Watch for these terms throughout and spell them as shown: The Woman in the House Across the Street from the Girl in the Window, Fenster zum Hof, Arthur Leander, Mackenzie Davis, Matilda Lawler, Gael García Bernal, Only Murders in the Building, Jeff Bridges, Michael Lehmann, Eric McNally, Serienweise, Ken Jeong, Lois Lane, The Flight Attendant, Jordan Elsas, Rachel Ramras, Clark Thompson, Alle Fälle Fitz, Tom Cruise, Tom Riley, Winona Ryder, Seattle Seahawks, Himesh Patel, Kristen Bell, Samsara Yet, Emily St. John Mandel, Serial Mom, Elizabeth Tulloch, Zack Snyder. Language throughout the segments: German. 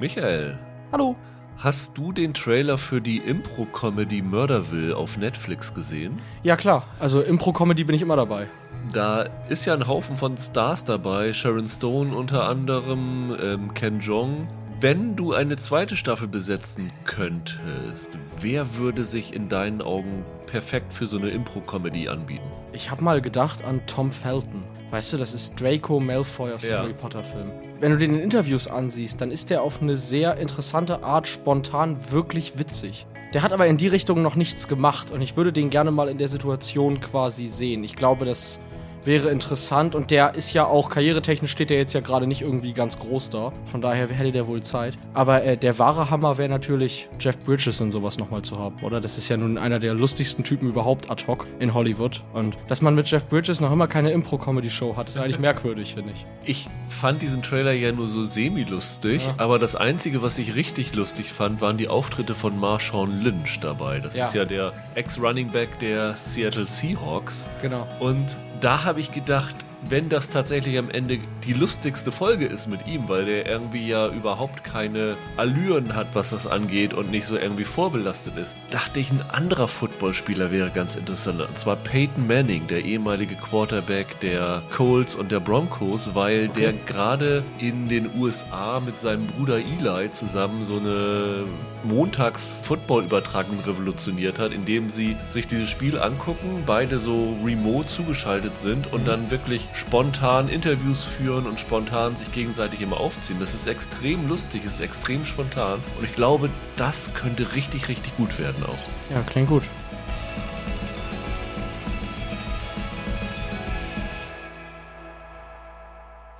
Michael. Hallo. Hast du den Trailer für die Impro-Comedy Murderville auf Netflix gesehen? Ja, klar. Also Impro-Comedy bin ich immer dabei. Da ist ja ein Haufen von Stars dabei. Sharon Stone unter anderem, Ken Jeong. Wenn du eine zweite Staffel besetzen könntest, wer würde sich in deinen Augen perfekt für so eine Impro-Comedy anbieten? Ich habe mal gedacht an Tom Felton. Weißt du, das ist Draco Malfoy aus Harry Potter-Film. Wenn du den in Interviews ansiehst, dann ist der auf eine sehr interessante Art spontan wirklich witzig. Der hat aber in die Richtung noch nichts gemacht und ich würde den gerne mal in der Situation quasi sehen. Ich glaube, das wäre interessant und der ist ja auch, karrieretechnisch steht der jetzt ja gerade nicht irgendwie ganz groß da. Von daher hätte der wohl Zeit. Aber der wahre Hammer wäre natürlich, Jeff Bridges in sowas nochmal zu haben, oder? Das ist ja nun einer der lustigsten Typen überhaupt ad hoc in Hollywood. Und dass man mit Jeff Bridges noch immer keine Impro-Comedy-Show hat, ist eigentlich merkwürdig, finde ich. Ich fand diesen Trailer ja nur so semi-lustig, aber das Einzige, was ich richtig lustig fand, waren die Auftritte von Marshawn Lynch dabei. Das ist ja der Ex-Running-Back der Seattle Seahawks. Genau. Und da habe ich gedacht, wenn das tatsächlich am Ende die lustigste Folge ist mit ihm, weil der irgendwie ja überhaupt keine Allüren hat, was das angeht und nicht so irgendwie vorbelastet ist, dachte ich, ein anderer Footballspieler wäre ganz interessant. Und zwar Peyton Manning, der ehemalige Quarterback der Colts und der Broncos, weil der gerade in den USA mit seinem Bruder Eli zusammen so eine Montags-Football-Übertragung revolutioniert hat, indem sie sich dieses Spiel angucken, beide so remote zugeschaltet sind und dann wirklich spontan Interviews führen und spontan sich gegenseitig immer aufziehen. Das ist extrem lustig, es ist extrem spontan und ich glaube, das könnte richtig, richtig gut werden auch. Ja, klingt gut.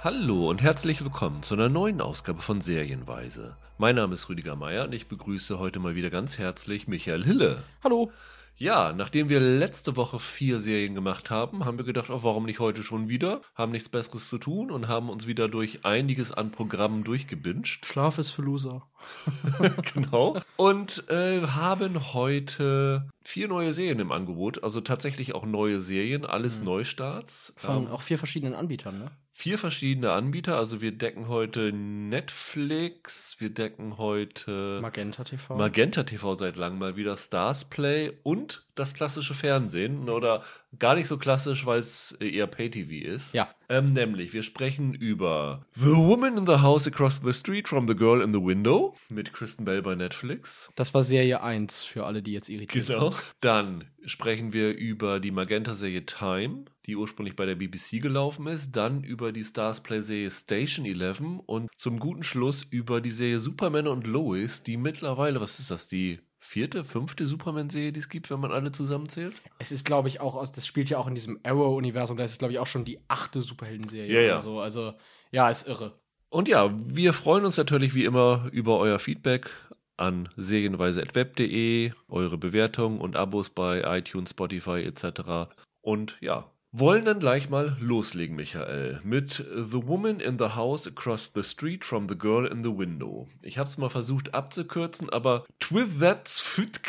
Hallo und herzlich willkommen zu einer neuen Ausgabe von Serienweise. Mein Name ist Rüdiger Meier und ich begrüße heute mal wieder ganz herzlich Michael Hille. Hallo. Ja, nachdem wir letzte Woche 4 Serien gemacht haben, haben wir gedacht, oh, warum nicht heute schon wieder? Haben nichts Besseres zu tun und haben uns wieder durch einiges an Programmen durchgebinscht. Schlaf ist für Loser. Genau. Und haben heute 4 neue Serien im Angebot, also tatsächlich auch neue Serien, alles Neustarts. Von auch 4 verschiedenen Anbietern, ne? 4 verschiedene Anbieter, also wir decken heute Netflix, wir decken heute Magenta TV seit langem mal wieder, Stars Play und das klassische Fernsehen oder gar nicht so klassisch, weil es eher Pay-TV ist. Ja. Nämlich, wir sprechen über The Woman in the House Across the Street from the Girl in the Window mit Kristen Bell bei Netflix. Das war Serie 1 für alle, die jetzt irritiert sind. Genau. Dann sprechen wir über die Magenta-Serie Time, die ursprünglich bei der BBC gelaufen ist, dann über die Stars Play-Serie Station 11 und zum guten Schluss über die Serie Superman und Lois, die mittlerweile, was ist das, die 4., 5. Superman-Serie, die es gibt, wenn man alle zusammenzählt? Es ist, glaube ich, auch, das spielt ja auch in diesem Arrow-Universum, da ist es, glaube ich, auch schon die 8. Superhelden-Serie oder so. Also, ja, ist irre. Und ja, wir freuen uns natürlich wie immer über euer Feedback an serienweise@web.de, eure Bewertungen und Abos bei iTunes, Spotify etc. Und ja, wollen dann gleich mal loslegen, Michael, mit The Woman in the House Across the Street from the Girl in the Window. Ich habe es mal versucht abzukürzen, aber Twith That's Fit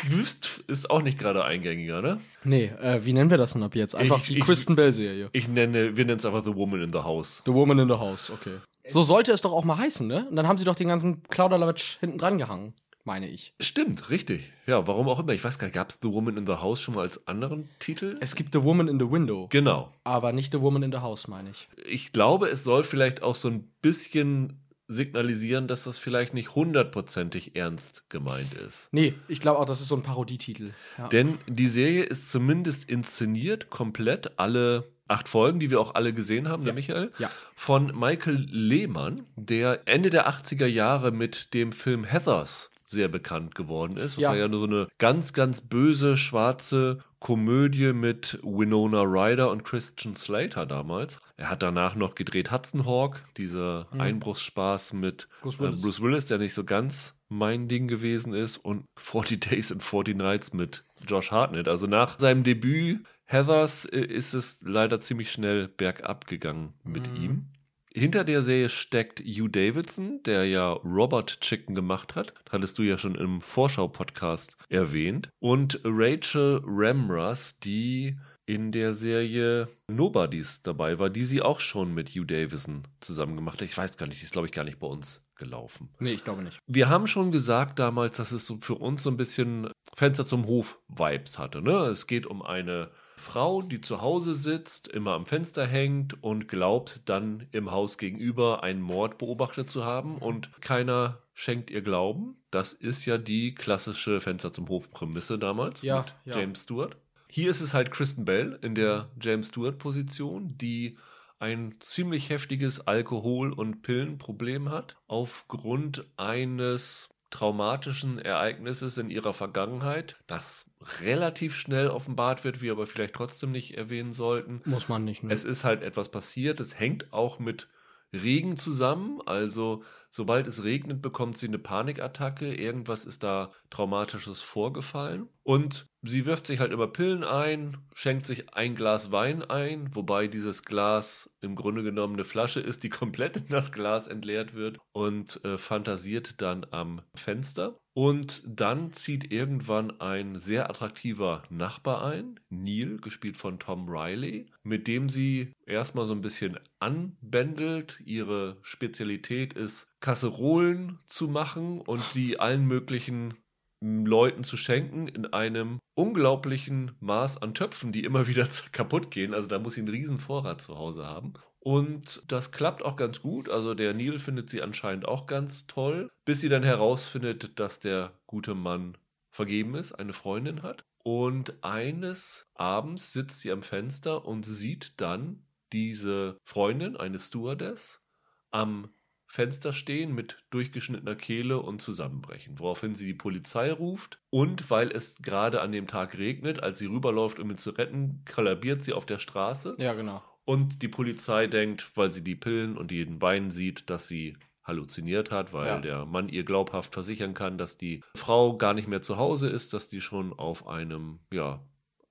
ist auch nicht gerade eingängiger, ne? Nee, wie nennen wir das denn ab jetzt? Einfach die Kristen Bell-Serie. Wir nennen es einfach The Woman in the House. The Woman in the House, okay. So sollte es doch auch mal heißen, ne? Und dann haben sie doch den ganzen Klauderlatsch hinten dran gehangen. Meine ich. Stimmt, richtig. Ja, warum auch immer. Ich weiß gar nicht, gab es The Woman in the House schon mal als anderen Titel? Es gibt The Woman in the Window. Genau. Aber nicht The Woman in the House, meine ich. Ich glaube, es soll vielleicht auch so ein bisschen signalisieren, dass das vielleicht nicht 100% ernst gemeint ist. Nee, ich glaube auch, das ist so ein Parodietitel. Ja. Denn die Serie ist zumindest inszeniert, komplett, alle 8 Folgen, die wir auch alle gesehen haben, der Michael, von Michael Lehmann, der Ende der 80er Jahre mit dem Film Heathers sehr bekannt geworden ist. Das war ja nur so eine ganz, ganz böse, schwarze Komödie mit Winona Ryder und Christian Slater damals. Er hat danach noch gedreht Hudson Hawk, dieser Einbruchsspaß mit Bruce Willis, der nicht so ganz mein Ding gewesen ist, und 40 Days and 40 Nights mit Josh Hartnett. Also nach seinem Debüt Heathers ist es leider ziemlich schnell bergab gegangen mit ihm. Hinter der Serie steckt Hugh Davidson, der ja Robot Chicken gemacht hat. Hattest du ja schon im Vorschau-Podcast erwähnt. Und Rachel Ramras, die in der Serie Nobodies dabei war, die sie auch schon mit Hugh Davidson zusammen gemacht hat. Ich weiß gar nicht, die ist, glaube ich, gar nicht bei uns gelaufen. Nee, ich glaube nicht. Wir haben schon gesagt damals, dass es so für uns so ein bisschen Fenster zum Hof-Vibes hatte, ne? Es geht um eine Frau, die zu Hause sitzt, immer am Fenster hängt und glaubt dann im Haus gegenüber einen Mord beobachtet zu haben und keiner schenkt ihr Glauben. Das ist ja die klassische Fenster zum Hof-Prämisse damals mit James Stewart. Hier ist es halt Kristen Bell in der James Stewart-Position, die ein ziemlich heftiges Alkohol- und Pillenproblem hat aufgrund eines traumatischen Ereignisses in ihrer Vergangenheit, das relativ schnell offenbart wird, wir aber vielleicht trotzdem nicht erwähnen sollten. Muss man nicht, ne? Es ist halt etwas passiert, es hängt auch mit Regen zusammen, also sobald es regnet, bekommt sie eine Panikattacke, irgendwas ist da Traumatisches vorgefallen und sie wirft sich halt immer Pillen ein, schenkt sich ein Glas Wein ein, wobei dieses Glas im Grunde genommen eine Flasche ist, die komplett in das Glas entleert wird und fantasiert dann am Fenster. Und dann zieht irgendwann ein sehr attraktiver Nachbar ein, Neil, gespielt von Tom Riley, mit dem sie erstmal so ein bisschen anbändelt. Ihre Spezialität ist, Kasserolen zu machen und die allen möglichen Leuten zu schenken in einem unglaublichen Maß an Töpfen, die immer wieder kaputt gehen. Also da muss sie einen riesen Vorrat zu Hause haben. Und das klappt auch ganz gut. Also der Neil findet sie anscheinend auch ganz toll, bis sie dann herausfindet, dass der gute Mann vergeben ist, eine Freundin hat. Und eines Abends sitzt sie am Fenster und sieht dann diese Freundin, eine Stewardess, am Fenster stehen mit durchgeschnittener Kehle und zusammenbrechen, woraufhin sie die Polizei ruft und weil es gerade an dem Tag regnet, als sie rüberläuft, um ihn zu retten, kollabiert sie auf der Straße. Ja, genau. Und die Polizei denkt, weil sie die Pillen und jeden Wein sieht, dass sie halluziniert hat, weil der Mann ihr glaubhaft versichern kann, dass die Frau gar nicht mehr zu Hause ist, dass die schon auf einem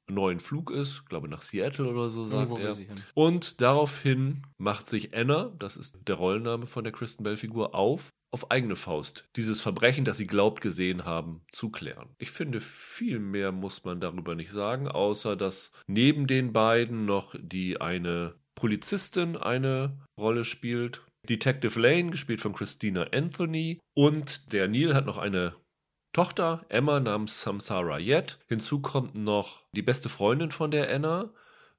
neuen Flug ist, glaube nach Seattle oder so, sagt er. Und daraufhin macht sich Anna, das ist der Rollenname von der Kristen Bell-Figur, auf eigene Faust dieses Verbrechen, das sie glaubt gesehen haben, zu klären. Ich finde, viel mehr muss man darüber nicht sagen, außer dass neben den beiden noch die eine Polizistin eine Rolle spielt, Detective Lane, gespielt von Christina Anthony, und der Neil hat noch eine Tochter, Emma, namens Samsara Yet. Hinzu kommt noch die beste Freundin von der Anna.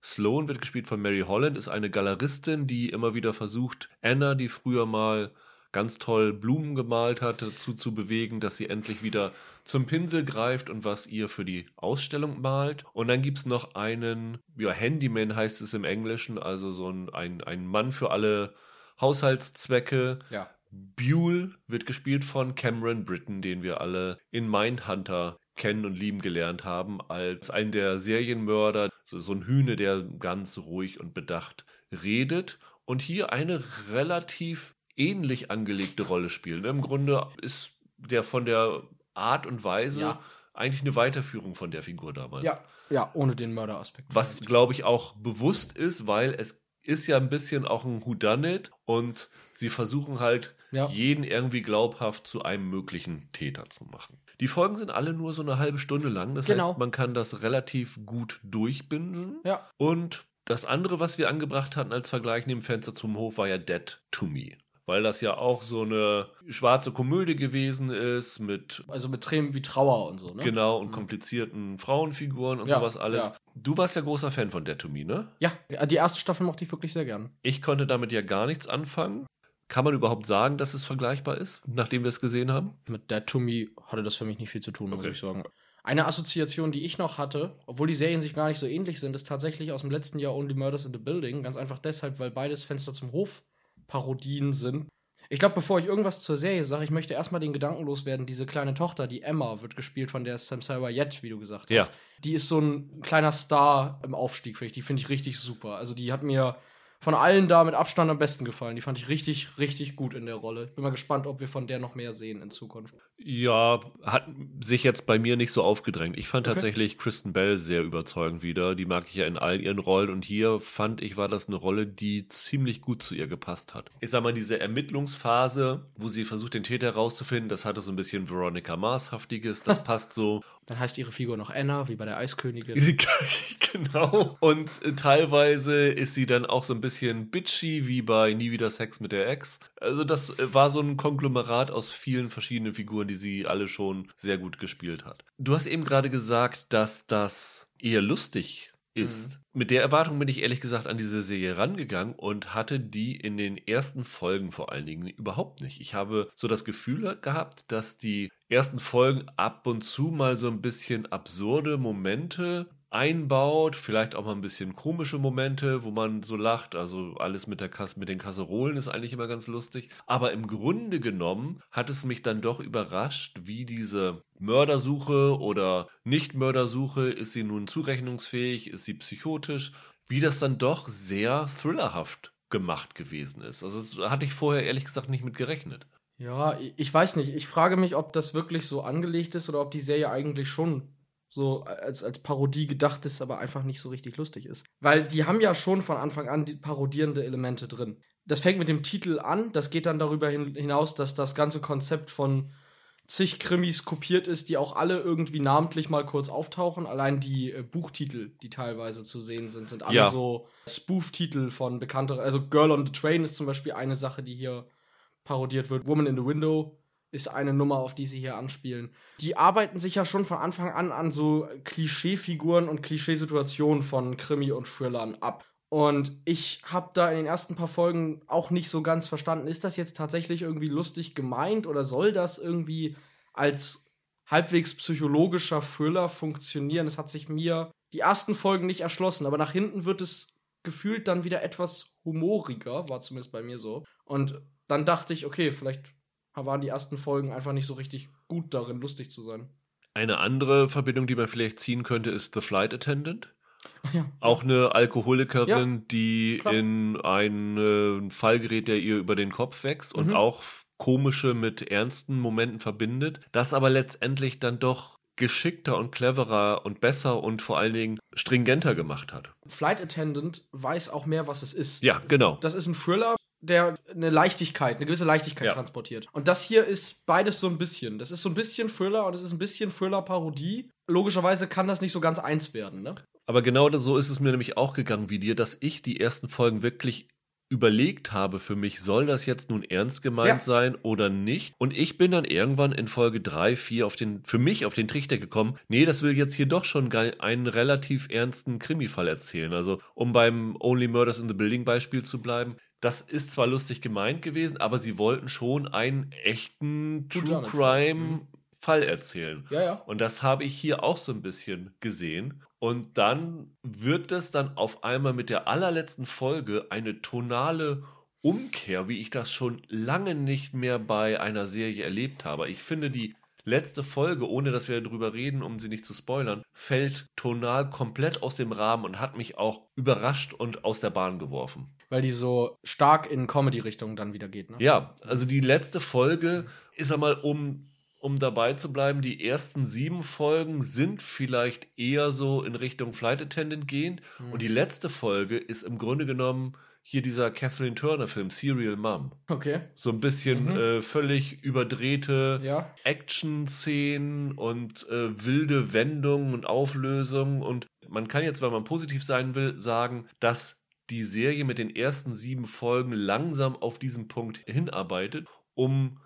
Sloan wird gespielt von Mary Holland, ist eine Galeristin, die immer wieder versucht, Anna, die früher mal ganz toll Blumen gemalt hat, dazu zu bewegen, dass sie endlich wieder zum Pinsel greift und was ihr für die Ausstellung malt. Und dann gibt es noch einen, Handyman heißt es im Englischen, also so ein Mann für alle Haushaltszwecke. Ja. Buell wird gespielt von Cameron Britton, den wir alle in Mindhunter kennen und lieben gelernt haben, als einen der Serienmörder, so ein Hühne, der ganz ruhig und bedacht redet und hier eine relativ ähnlich angelegte Rolle spielt. Im Grunde ist der von der Art und Weise eigentlich eine Weiterführung von der Figur damals. Ja, ohne den Mörderaspekt. Was, glaube ich, auch bewusst ist, weil es ist ja ein bisschen auch ein Whodunit und sie versuchen halt, jeden irgendwie glaubhaft zu einem möglichen Täter zu machen. Die Folgen sind alle nur so eine halbe Stunde lang. Das heißt, man kann das relativ gut durchbinden. Ja. Und das andere, was wir angebracht hatten als Vergleich neben Fenster zum Hof, war ja Dead to Me. Weil das ja auch so eine schwarze Komödie gewesen ist mit... Also mit Themen wie Trauer und so, ne? Genau, und komplizierten Frauenfiguren und sowas alles. Ja. Du warst ja großer Fan von Dead to Me, ne? Ja, die erste Staffel mochte ich wirklich sehr gern. Ich konnte damit ja gar nichts anfangen. Kann man überhaupt sagen, dass es vergleichbar ist, nachdem wir es gesehen haben? Mit Dead to Me hatte das für mich nicht viel zu tun, muss ich sagen. Eine Assoziation, die ich noch hatte, obwohl die Serien sich gar nicht so ähnlich sind, ist tatsächlich aus dem letzten Jahr Only Murders in the Building. Ganz einfach deshalb, weil beides Fenster zum Hof Parodien sind. Ich glaube, bevor ich irgendwas zur Serie sage, ich möchte erstmal den Gedanken loswerden, diese kleine Tochter, die Emma, wird gespielt von der Samsara Yet, wie du gesagt hast. Ja. Die ist so ein kleiner Star im Aufstieg, die finde ich richtig super. Also die hat mir von allen da mit Abstand am besten gefallen. Die fand ich richtig, richtig gut in der Rolle. Bin mal gespannt, ob wir von der noch mehr sehen in Zukunft. Ja, hat sich jetzt bei mir nicht so aufgedrängt. Ich fand tatsächlich Kristen Bell sehr überzeugend wieder. Die mag ich ja in all ihren Rollen. Und hier fand ich, war das eine Rolle, die ziemlich gut zu ihr gepasst hat. Ich sag mal, diese Ermittlungsphase, wo sie versucht, den Täter rauszufinden, das hatte so ein bisschen Veronica Mars-haftiges. Das passt so. Dann heißt ihre Figur noch Anna, wie bei der Eiskönigin. Genau. Und teilweise ist sie dann auch so ein bisschen bisschen bitchy, wie bei Nie wieder Sex mit der Ex. Also das war so ein Konglomerat aus vielen verschiedenen Figuren, die sie alle schon sehr gut gespielt hat. Du hast eben gerade gesagt, dass das eher lustig ist. Mhm. Mit der Erwartung bin ich ehrlich gesagt an diese Serie rangegangen und hatte die in den ersten Folgen vor allen Dingen überhaupt nicht. Ich habe so das Gefühl gehabt, dass die ersten Folgen ab und zu mal so ein bisschen absurde Momente einbaut, vielleicht auch mal ein bisschen komische Momente, wo man so lacht. Also alles mit den Kasserolen ist eigentlich immer ganz lustig. Aber im Grunde genommen hat es mich dann doch überrascht, wie diese Mördersuche oder Nicht-Mördersuche, ist sie nun zurechnungsfähig, ist sie psychotisch, wie das dann doch sehr thrillerhaft gemacht gewesen ist. Also das hatte ich vorher ehrlich gesagt nicht mit gerechnet. Ja, ich weiß nicht. Ich frage mich, ob das wirklich so angelegt ist oder ob die Serie eigentlich schon so als Parodie gedacht ist, aber einfach nicht so richtig lustig ist. Weil die haben ja schon von Anfang an parodierende Elemente drin. Das fängt mit dem Titel an, das geht dann darüber hinaus, dass das ganze Konzept von zig Krimis kopiert ist, die auch alle irgendwie namentlich mal kurz auftauchen. Allein die Buchtitel, die teilweise zu sehen sind, sind alle so Spoof-Titel von bekannteren. Also Girl on the Train ist zum Beispiel eine Sache, die hier parodiert wird. Woman in the Window ist eine Nummer, auf die sie hier anspielen. Die arbeiten sich ja schon von Anfang an so Klischeefiguren und Klischeesituationen von Krimi und Thrillern ab. Und ich habe da in den ersten paar Folgen auch nicht so ganz verstanden, ist das jetzt tatsächlich irgendwie lustig gemeint oder soll das irgendwie als halbwegs psychologischer Thriller funktionieren? Das hat sich mir die ersten Folgen nicht erschlossen, aber nach hinten wird es gefühlt dann wieder etwas humoriger, war zumindest bei mir so. Und dann dachte ich, okay, vielleicht waren die ersten Folgen einfach nicht so richtig gut darin, lustig zu sein. Eine andere Verbindung, die man vielleicht ziehen könnte, ist The Flight Attendant. Ja. Auch eine Alkoholikerin, die in einen Fall gerät, der ihr über den Kopf wächst und auch komische mit ernsten Momenten verbindet. Das aber letztendlich dann doch geschickter und cleverer und besser und vor allen Dingen stringenter gemacht hat. Flight Attendant weiß auch mehr, was es ist. Ja, genau. Das ist ein Thriller, der eine gewisse Leichtigkeit transportiert. Und das hier ist beides so ein bisschen. Das ist so ein bisschen Thriller und es ist ein bisschen Thriller-Parodie. Logischerweise kann das nicht so ganz eins werden, ne? Aber genau so ist es mir nämlich auch gegangen wie dir, dass ich die ersten Folgen wirklich überlegt habe für mich, soll das jetzt nun ernst gemeint sein oder nicht? Und ich bin dann irgendwann in Folge 3, 4 für mich auf den Trichter gekommen, nee, das will jetzt hier doch schon einen relativ ernsten Krimi-Fall erzählen. Also um beim Only Murders in the Building Beispiel zu bleiben, das ist zwar lustig gemeint gewesen, aber sie wollten schon einen echten True-Crime-Fall erzählen. Ja, ja. Und das habe ich hier auch so ein bisschen gesehen. Und dann wird es dann auf einmal mit der allerletzten Folge eine tonale Umkehr, wie ich das schon lange nicht mehr bei einer Serie erlebt habe. Ich finde, die letzte Folge, ohne dass wir darüber reden, um sie nicht zu spoilern, fällt tonal komplett aus dem Rahmen und hat mich auch überrascht und aus der Bahn geworfen. Weil die so stark in Comedy-Richtung dann wieder geht, ne? Ja, also die letzte Folge ist einmal um dabei zu bleiben, die ersten 7 Folgen sind vielleicht eher so in Richtung Flight Attendant gehend. Und die letzte Folge ist im Grunde genommen hier dieser Kathleen Turner-Film, Serial Mom. Okay. So ein bisschen völlig überdrehte Action-Szenen und wilde Wendungen und Auflösungen. Und man kann jetzt, wenn man positiv sein will, sagen, dass die Serie mit den ersten 7 Folgen langsam auf diesen Punkt hinarbeitet, um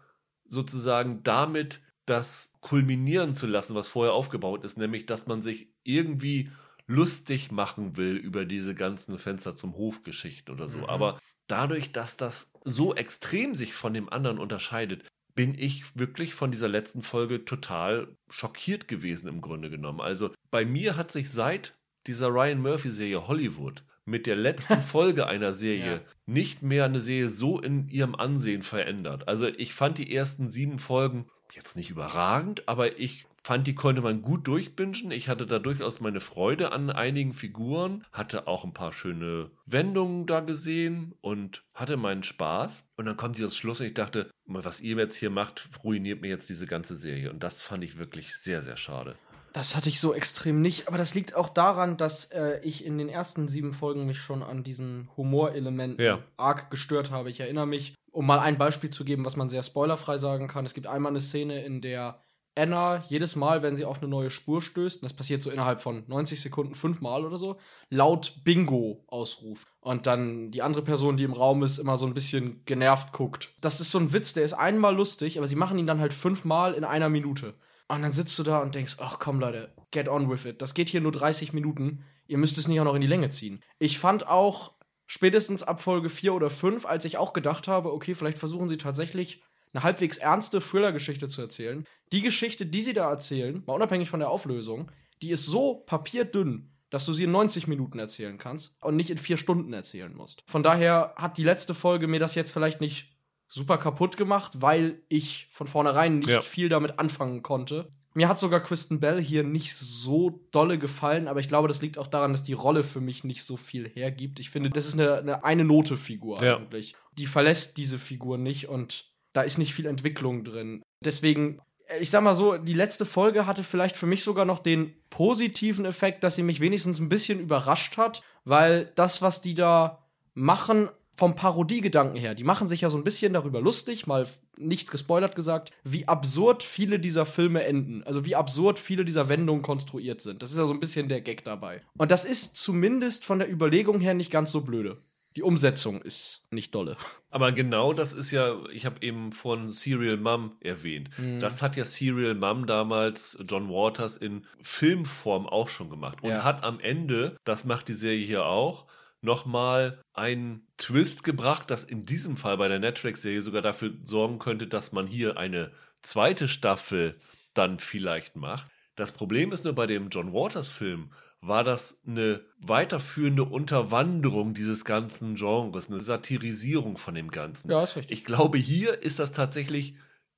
sozusagen damit das kulminieren zu lassen, was vorher aufgebaut ist, nämlich, dass man sich irgendwie lustig machen will über diese ganzen Fenster zum Hof-Geschichten oder so. Mhm. Aber dadurch, dass das so extrem sich von dem anderen unterscheidet, bin ich wirklich von dieser letzten Folge total schockiert gewesen im Grunde genommen. Also bei mir hat sich seit dieser Ryan-Murphy-Serie Hollywood mit der letzten Folge einer Serie nicht mehr eine Serie so in ihrem Ansehen verändert. Also ich fand die ersten 7 Folgen jetzt nicht überragend, aber ich fand, die konnte man gut durchbingen. Ich hatte da durchaus meine Freude an einigen Figuren, hatte auch ein paar schöne Wendungen da gesehen und hatte meinen Spaß. Und dann kommt dieses Schluss und ich dachte, was ihr jetzt hier macht, ruiniert mir jetzt diese ganze Serie. Und das fand ich wirklich sehr, sehr schade. Das hatte ich so extrem nicht, aber das liegt auch daran, dass ich in den ersten 7 Folgen mich schon an diesen Humorelementen arg gestört habe. Ich erinnere mich, um mal ein Beispiel zu geben, was man sehr spoilerfrei sagen kann, es gibt einmal eine Szene, in der Anna jedes Mal, wenn sie auf eine neue Spur stößt, und das passiert so innerhalb von 90 Sekunden 5-mal oder so, laut Bingo ausruft. Und dann die andere Person, die im Raum ist, immer so ein bisschen genervt guckt. Das ist so ein Witz, der ist einmal lustig, aber sie machen ihn dann halt 5-mal in einer Minute. Und dann sitzt du da und denkst, ach komm Leute, get on with it. Das geht hier nur 30 Minuten, ihr müsst es nicht auch noch in die Länge ziehen. Ich fand auch spätestens ab Folge 4 oder 5, als ich auch gedacht habe, okay, vielleicht versuchen sie tatsächlich eine halbwegs ernste Thriller-Geschichte zu erzählen. Die Geschichte, die sie da erzählen, mal unabhängig von der Auflösung, die ist so papierdünn, dass du sie in 90 Minuten erzählen kannst und nicht in 4 Stunden erzählen musst. Von daher hat die letzte Folge mir das jetzt vielleicht nicht super kaputt gemacht, weil ich von vornherein nicht viel damit anfangen konnte. Mir hat sogar Kristen Bell hier nicht so dolle gefallen, aber ich glaube, das liegt auch daran, dass die Rolle für mich nicht so viel hergibt. Ich finde, das ist eine Note-Figur eigentlich. Die verlässt diese Figur nicht und da ist nicht viel Entwicklung drin. Deswegen, ich sag mal so, die letzte Folge hatte vielleicht für mich sogar noch den positiven Effekt, dass sie mich wenigstens ein bisschen überrascht hat, weil das, was die da machen, vom Parodiegedanken her, die machen sich ja so ein bisschen darüber lustig, mal nicht gespoilert gesagt, wie absurd viele dieser Filme enden. Also wie absurd viele dieser Wendungen konstruiert sind. Das ist ja so ein bisschen der Gag dabei. Und das ist zumindest von der Überlegung her nicht ganz so blöde. Die Umsetzung ist nicht dolle. Aber genau das ist ja, ich habe eben von Serial Mom erwähnt. Mhm. Das hat ja Serial Mom damals John Waters in Filmform auch schon gemacht. Und hat am Ende, das macht die Serie hier auch, nochmal einen Twist gebracht, das in diesem Fall bei der Netflix-Serie sogar dafür sorgen könnte, dass man hier eine zweite Staffel dann vielleicht macht. Das Problem ist nur bei dem John Waters-Film, war das eine weiterführende Unterwanderung dieses ganzen Genres, eine Satirisierung von dem Ganzen. Ja, ist richtig. Ich glaube, hier ist das tatsächlich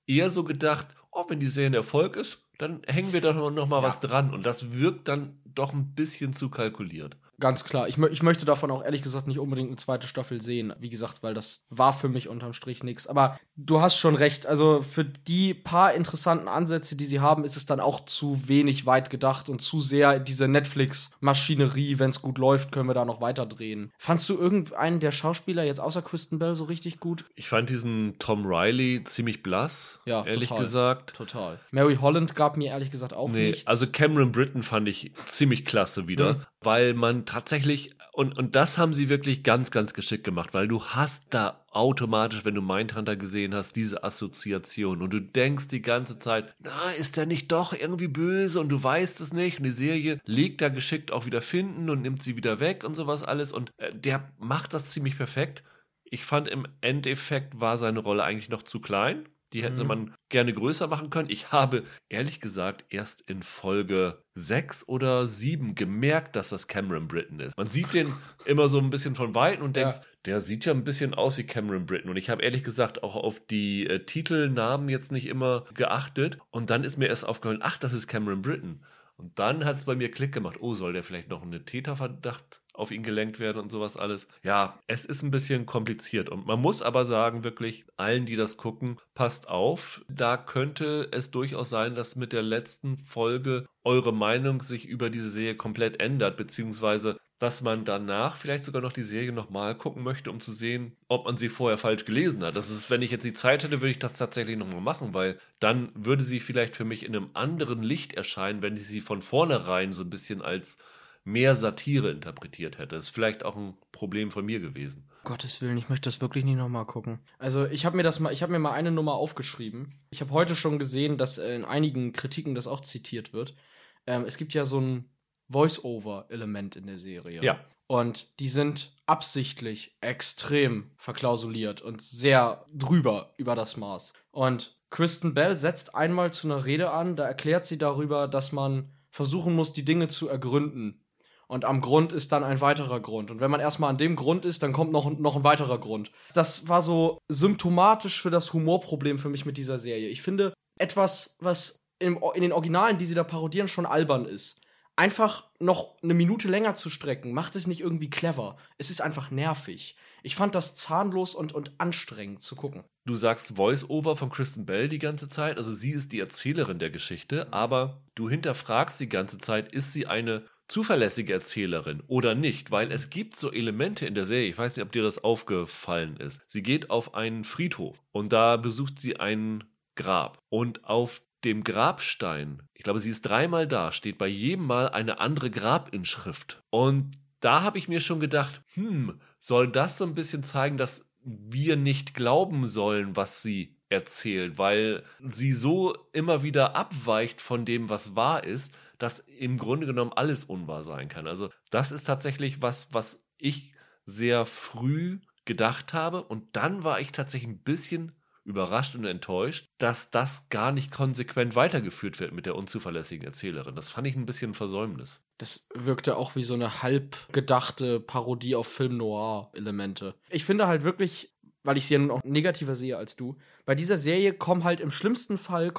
eher so gedacht, wenn die Serie ein Erfolg ist, dann hängen wir da noch mal was dran. Und das wirkt dann doch ein bisschen zu kalkuliert. Ganz klar. Ich möchte davon auch ehrlich gesagt nicht unbedingt eine zweite Staffel sehen. Wie gesagt, weil das war für mich unterm Strich nichts. Aber du hast schon recht. Also für die paar interessanten Ansätze, die sie haben, ist es dann auch zu wenig weit gedacht und zu sehr diese Netflix-Maschinerie. Wenn es gut läuft, können wir da noch weiter drehen. Fandst du irgendeinen der Schauspieler jetzt außer Kristen Bell so richtig gut? Ich fand diesen Tom Riley ziemlich blass, ehrlich gesagt. Total. Mary Holland gab mir ehrlich gesagt auch nichts. Also Cameron Britton fand ich ziemlich klasse wieder, weil man tatsächlich, und das haben sie wirklich ganz, ganz geschickt gemacht, weil du hast da automatisch, wenn du Mindhunter gesehen hast, diese Assoziation und du denkst die ganze Zeit, na, ist der nicht doch irgendwie böse und du weißt es nicht und die Serie legt da geschickt auch wieder Finden und nimmt sie wieder weg und sowas alles und der macht das ziemlich perfekt. Ich fand, im Endeffekt war seine Rolle eigentlich noch zu klein. Die hätte man gerne größer machen können. Ich habe, ehrlich gesagt, erst in Folge 6 oder 7 gemerkt, dass das Cameron Britton ist. Man sieht den immer so ein bisschen von Weitem und denkt, der sieht ja ein bisschen aus wie Cameron Britton. Und ich habe ehrlich gesagt auch auf die Titelnamen jetzt nicht immer geachtet. Und dann ist mir erst aufgefallen, ach, das ist Cameron Britton. Und dann hat es bei mir Klick gemacht. Oh, soll der vielleicht noch eine Täterverdacht auf ihn gelenkt werden und sowas alles? Ja, es ist ein bisschen kompliziert. Und man muss aber sagen, wirklich, allen, die das gucken, passt auf. Da könnte es durchaus sein, dass mit der letzten Folge eure Meinung sich über diese Serie komplett ändert, beziehungsweise dass man danach vielleicht sogar noch die Serie nochmal gucken möchte, um zu sehen, ob man sie vorher falsch gelesen hat. Das ist, wenn ich jetzt die Zeit hätte, würde ich das tatsächlich nochmal machen, weil dann würde sie vielleicht für mich in einem anderen Licht erscheinen, wenn ich sie von vornherein so ein bisschen als mehr Satire interpretiert hätte. Das ist vielleicht auch ein Problem von mir gewesen. Gottes Willen, ich möchte das wirklich nicht nochmal gucken. Also ich habe mir mal eine Nummer aufgeschrieben. Ich habe heute schon gesehen, dass in einigen Kritiken das auch zitiert wird. Es gibt ja so ein Voice-Over-Element in der Serie. Ja. Und die sind absichtlich extrem verklausuliert und sehr drüber über das Maß. Und Kristen Bell setzt einmal zu einer Rede an, da erklärt sie darüber, dass man versuchen muss, die Dinge zu ergründen. Und am Grund ist dann ein weiterer Grund. Und wenn man erstmal an dem Grund ist, dann kommt noch ein weiterer Grund. Das war so symptomatisch für das Humorproblem für mich mit dieser Serie. Ich finde, etwas, was in den Originalen, die sie da parodieren, schon albern ist, einfach noch eine Minute länger zu strecken, macht es nicht irgendwie clever. Es ist einfach nervig. Ich fand das zahnlos und anstrengend zu gucken. Du sagst Voice-Over von Kristen Bell die ganze Zeit. Also sie ist die Erzählerin der Geschichte, aber du hinterfragst die ganze Zeit, ist sie eine zuverlässige Erzählerin oder nicht? Weil es gibt so Elemente in der Serie, ich weiß nicht, ob dir das aufgefallen ist. Sie geht auf einen Friedhof und da besucht sie ein Grab. Und auf dem Grabstein, ich glaube, sie ist dreimal da, steht bei jedem Mal eine andere Grabinschrift. Und da habe ich mir schon gedacht, soll das so ein bisschen zeigen, dass wir nicht glauben sollen, was sie erzählt, weil sie so immer wieder abweicht von dem, was wahr ist, dass im Grunde genommen alles unwahr sein kann. Also das ist tatsächlich was ich sehr früh gedacht habe, und dann war ich tatsächlich ein bisschen überrascht und enttäuscht, dass das gar nicht konsequent weitergeführt wird mit der unzuverlässigen Erzählerin. Das fand ich ein bisschen ein Versäumnis. Das wirkte auch wie so eine halb gedachte Parodie auf Film-Noir-Elemente. Ich finde halt wirklich, weil ich sie ja nun auch negativer sehe als du, bei dieser Serie kommen halt im schlimmsten Fall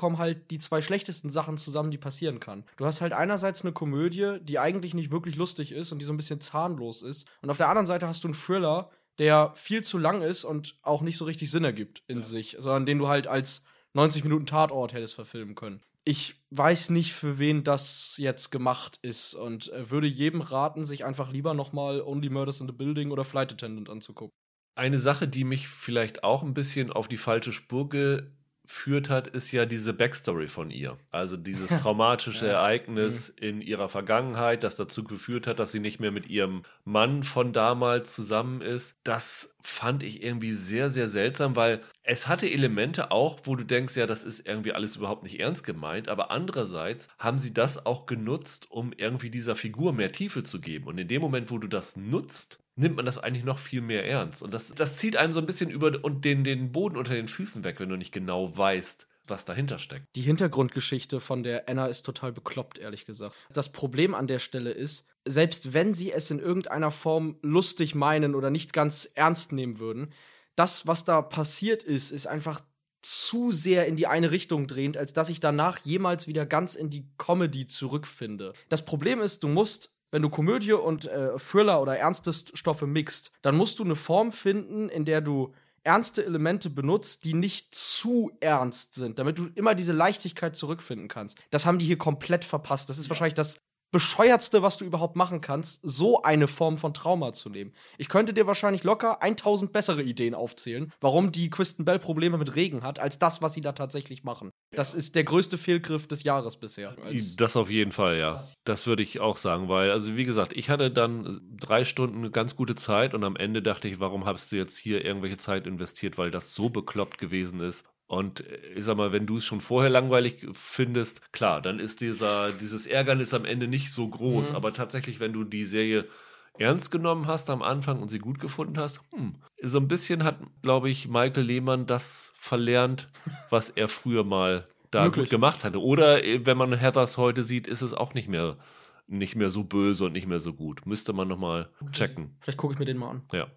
die zwei schlechtesten Sachen zusammen, die passieren kann. Du hast halt einerseits eine Komödie, die eigentlich nicht wirklich lustig ist und die so ein bisschen zahnlos ist, und auf der anderen Seite hast du einen Thriller, der viel zu lang ist und auch nicht so richtig Sinn ergibt in sich, sondern den du halt als 90 Minuten Tatort hättest verfilmen können. Ich weiß nicht, für wen das jetzt gemacht ist, und würde jedem raten, sich einfach lieber nochmal Only Murders in the Building oder Flight Attendant anzugucken. Eine Sache, die mich vielleicht auch ein bisschen auf die falsche Spur geführt hat, ist ja diese Backstory von ihr. Also dieses traumatische Ereignis in ihrer Vergangenheit, das dazu geführt hat, dass sie nicht mehr mit ihrem Mann von damals zusammen ist. Das fand ich irgendwie sehr, sehr seltsam, weil es hatte Elemente auch, wo du denkst, ja, das ist irgendwie alles überhaupt nicht ernst gemeint, aber andererseits haben sie das auch genutzt, um irgendwie dieser Figur mehr Tiefe zu geben. Und in dem Moment, wo du das nutzt, nimmt man das eigentlich noch viel mehr ernst. Und das zieht einem so ein bisschen über und den Boden unter den Füßen weg, wenn du nicht genau weißt, was dahinter steckt. Die Hintergrundgeschichte von der Anna ist total bekloppt, ehrlich gesagt. Das Problem an der Stelle ist, selbst wenn sie es in irgendeiner Form lustig meinen oder nicht ganz ernst nehmen würden, das, was da passiert ist, ist einfach zu sehr in die eine Richtung drehend, als dass ich danach jemals wieder ganz in die Comedy zurückfinde. Das Problem ist, du musst, wenn du Komödie und Thriller oder ernste Stoffe mixt, dann musst du eine Form finden, in der du ernste Elemente benutzt, die nicht zu ernst sind, damit du immer diese Leichtigkeit zurückfinden kannst. Das haben die hier komplett verpasst. Das ist wahrscheinlich das Bescheuertste, was du überhaupt machen kannst, so eine Form von Trauma zu nehmen. Ich könnte dir wahrscheinlich locker 1000 bessere Ideen aufzählen, warum die Kristen Bell Probleme mit Regen hat, als das, was sie da tatsächlich machen. Das ist der größte Fehlgriff des Jahres bisher. Das auf jeden Fall, ja. Das würde ich auch sagen, weil, also wie gesagt, ich hatte dann 3 Stunden eine ganz gute Zeit und am Ende dachte ich, warum hast du jetzt hier irgendwelche Zeit investiert, weil das so bekloppt gewesen ist. Und ich sag mal, wenn du es schon vorher langweilig findest, klar, dann ist dieses Ärgernis am Ende nicht so groß. Mhm. Aber tatsächlich, wenn du die Serie ernst genommen hast am Anfang und sie gut gefunden hast, so ein bisschen hat, glaube ich, Michael Lehmann das verlernt, was er früher mal da gut gemacht hatte. Oder wenn man Heathers heute sieht, ist es auch nicht mehr so böse und nicht mehr so gut. Müsste man nochmal checken. Vielleicht gucke ich mir den mal an. Ja.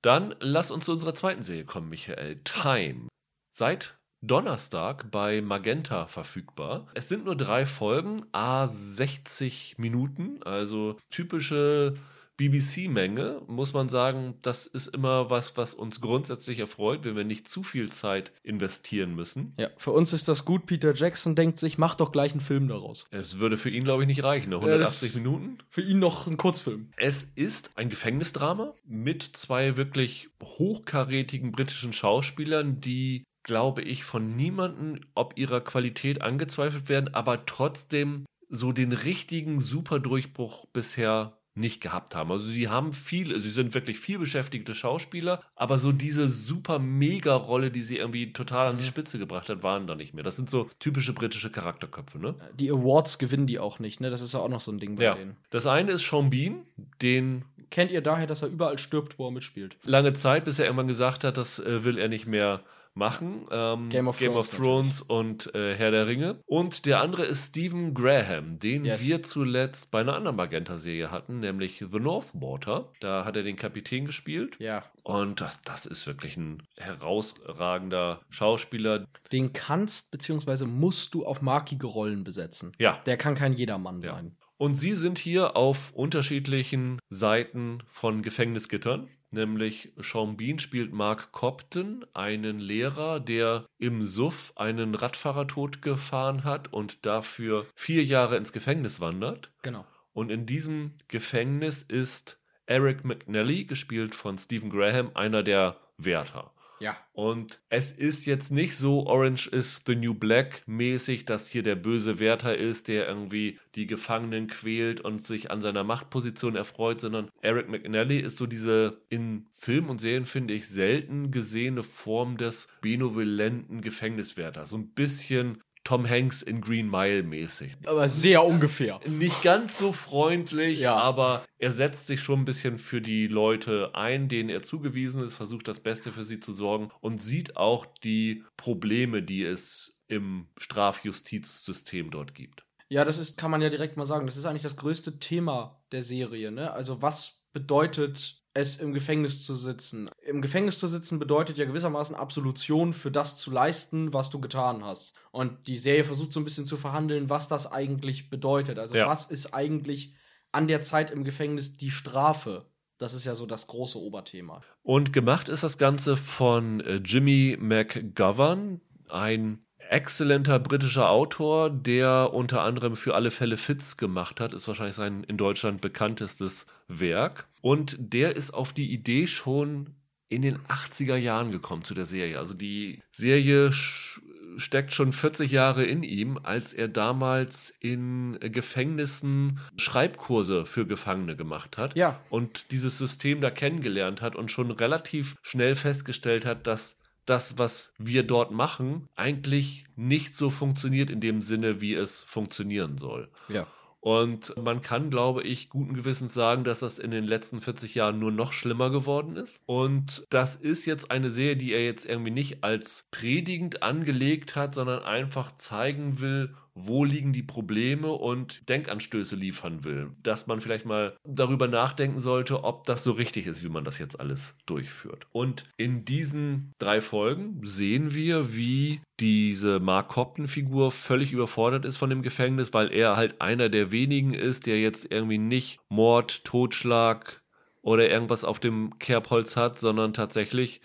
Dann lass uns zu unserer zweiten Serie kommen, Michael. Time. Seit Donnerstag bei Magenta verfügbar. Es sind nur 3 Folgen, à 60 Minuten, also typische BBC-Menge, muss man sagen. Das ist immer was uns grundsätzlich erfreut, wenn wir nicht zu viel Zeit investieren müssen. Ja, für uns ist das gut. Peter Jackson denkt sich, mach doch gleich einen Film daraus. Es würde für ihn, glaube ich, nicht reichen, 180 Minuten. Für ihn noch ein Kurzfilm. Es ist ein Gefängnisdrama mit 2 wirklich hochkarätigen britischen Schauspielern, die, glaube ich, von niemandem ob ihrer Qualität angezweifelt werden, aber trotzdem so den richtigen Superdurchbruch bisher nicht gehabt haben. Also sie sind wirklich viel beschäftigte Schauspieler, aber so diese super Mega-Rolle, die sie irgendwie total an die Spitze gebracht hat, waren da nicht mehr. Das sind so typische britische Charakterköpfe, ne? Die Awards gewinnen die auch nicht, ne? Das ist ja auch noch so ein Ding bei denen. Das eine ist Sean Bean, den kennt ihr daher, dass er überall stirbt, wo er mitspielt. Lange Zeit, bis er irgendwann gesagt hat, das will er nicht mehr machen. Game of Thrones und Herr der Ringe. Und der andere ist Stephen Graham, den wir zuletzt bei einer anderen Magenta-Serie hatten, nämlich The Northwater. Da hat er den Kapitän gespielt. Ja. Und das ist wirklich ein herausragender Schauspieler. Den kannst bzw. musst du auf markige Rollen besetzen. Ja. Der kann kein Jedermann sein. Und sie sind hier auf unterschiedlichen Seiten von Gefängnisgittern. Nämlich Sean Bean spielt Mark Copton, einen Lehrer, der im Suff einen Radfahrer totgefahren hat und dafür 4 Jahre ins Gefängnis wandert. Genau. Und in diesem Gefängnis ist Eric McNally, gespielt von Stephen Graham, einer der Wärter. Ja. Und es ist jetzt nicht so Orange is the New Black mäßig, dass hier der böse Wärter ist, der irgendwie die Gefangenen quält und sich an seiner Machtposition erfreut, sondern Eric McNally ist so diese in Film und Serien, finde ich, selten gesehene Form des benevolenten Gefängniswärters. So ein bisschen Tom Hanks in Green Mile mäßig. Aber sehr ungefähr. Nicht ganz so freundlich, ja, aber er setzt sich schon ein bisschen für die Leute ein, denen er zugewiesen ist, versucht das Beste für sie zu sorgen und sieht auch die Probleme, die es im Strafjustizsystem dort gibt. Ja, das ist, kann man ja direkt mal sagen, das ist eigentlich das größte Thema der Serie, ne? Also was bedeutet es, im Gefängnis zu sitzen? Im Gefängnis zu sitzen bedeutet ja gewissermaßen Absolution für das zu leisten, was du getan hast. Und die Serie versucht so ein bisschen zu verhandeln, was das eigentlich bedeutet. Also was ist eigentlich an der Zeit im Gefängnis die Strafe? Das ist ja so das große Oberthema. Und gemacht ist das Ganze von Jimmy McGovern, ein exzellenter britischer Autor, der unter anderem für alle Fälle Fitz gemacht hat, ist wahrscheinlich sein in Deutschland bekanntestes Werk. Und der ist auf die Idee schon in den 80er Jahren gekommen zu der Serie. Also die Serie steckt schon 40 Jahre in ihm, als er damals in Gefängnissen Schreibkurse für Gefangene gemacht hat. Ja. Und dieses System da kennengelernt hat und schon relativ schnell festgestellt hat, dass das, was wir dort machen, eigentlich nicht so funktioniert in dem Sinne, wie es funktionieren soll. Ja. Und man kann, glaube ich, guten Gewissens sagen, dass das in den letzten 40 Jahren nur noch schlimmer geworden ist. Und das ist jetzt eine Serie, die er jetzt irgendwie nicht als predigend angelegt hat, sondern einfach zeigen will, wo liegen die Probleme und Denkanstöße liefern will. Dass man vielleicht mal darüber nachdenken sollte, ob das so richtig ist, wie man das jetzt alles durchführt. Und in diesen 3 Folgen sehen wir, wie diese Mark Copton-Figur völlig überfordert ist von dem Gefängnis, weil er halt einer der wenigen ist, der jetzt irgendwie nicht Mord, Totschlag oder irgendwas auf dem Kerbholz hat, sondern tatsächlich,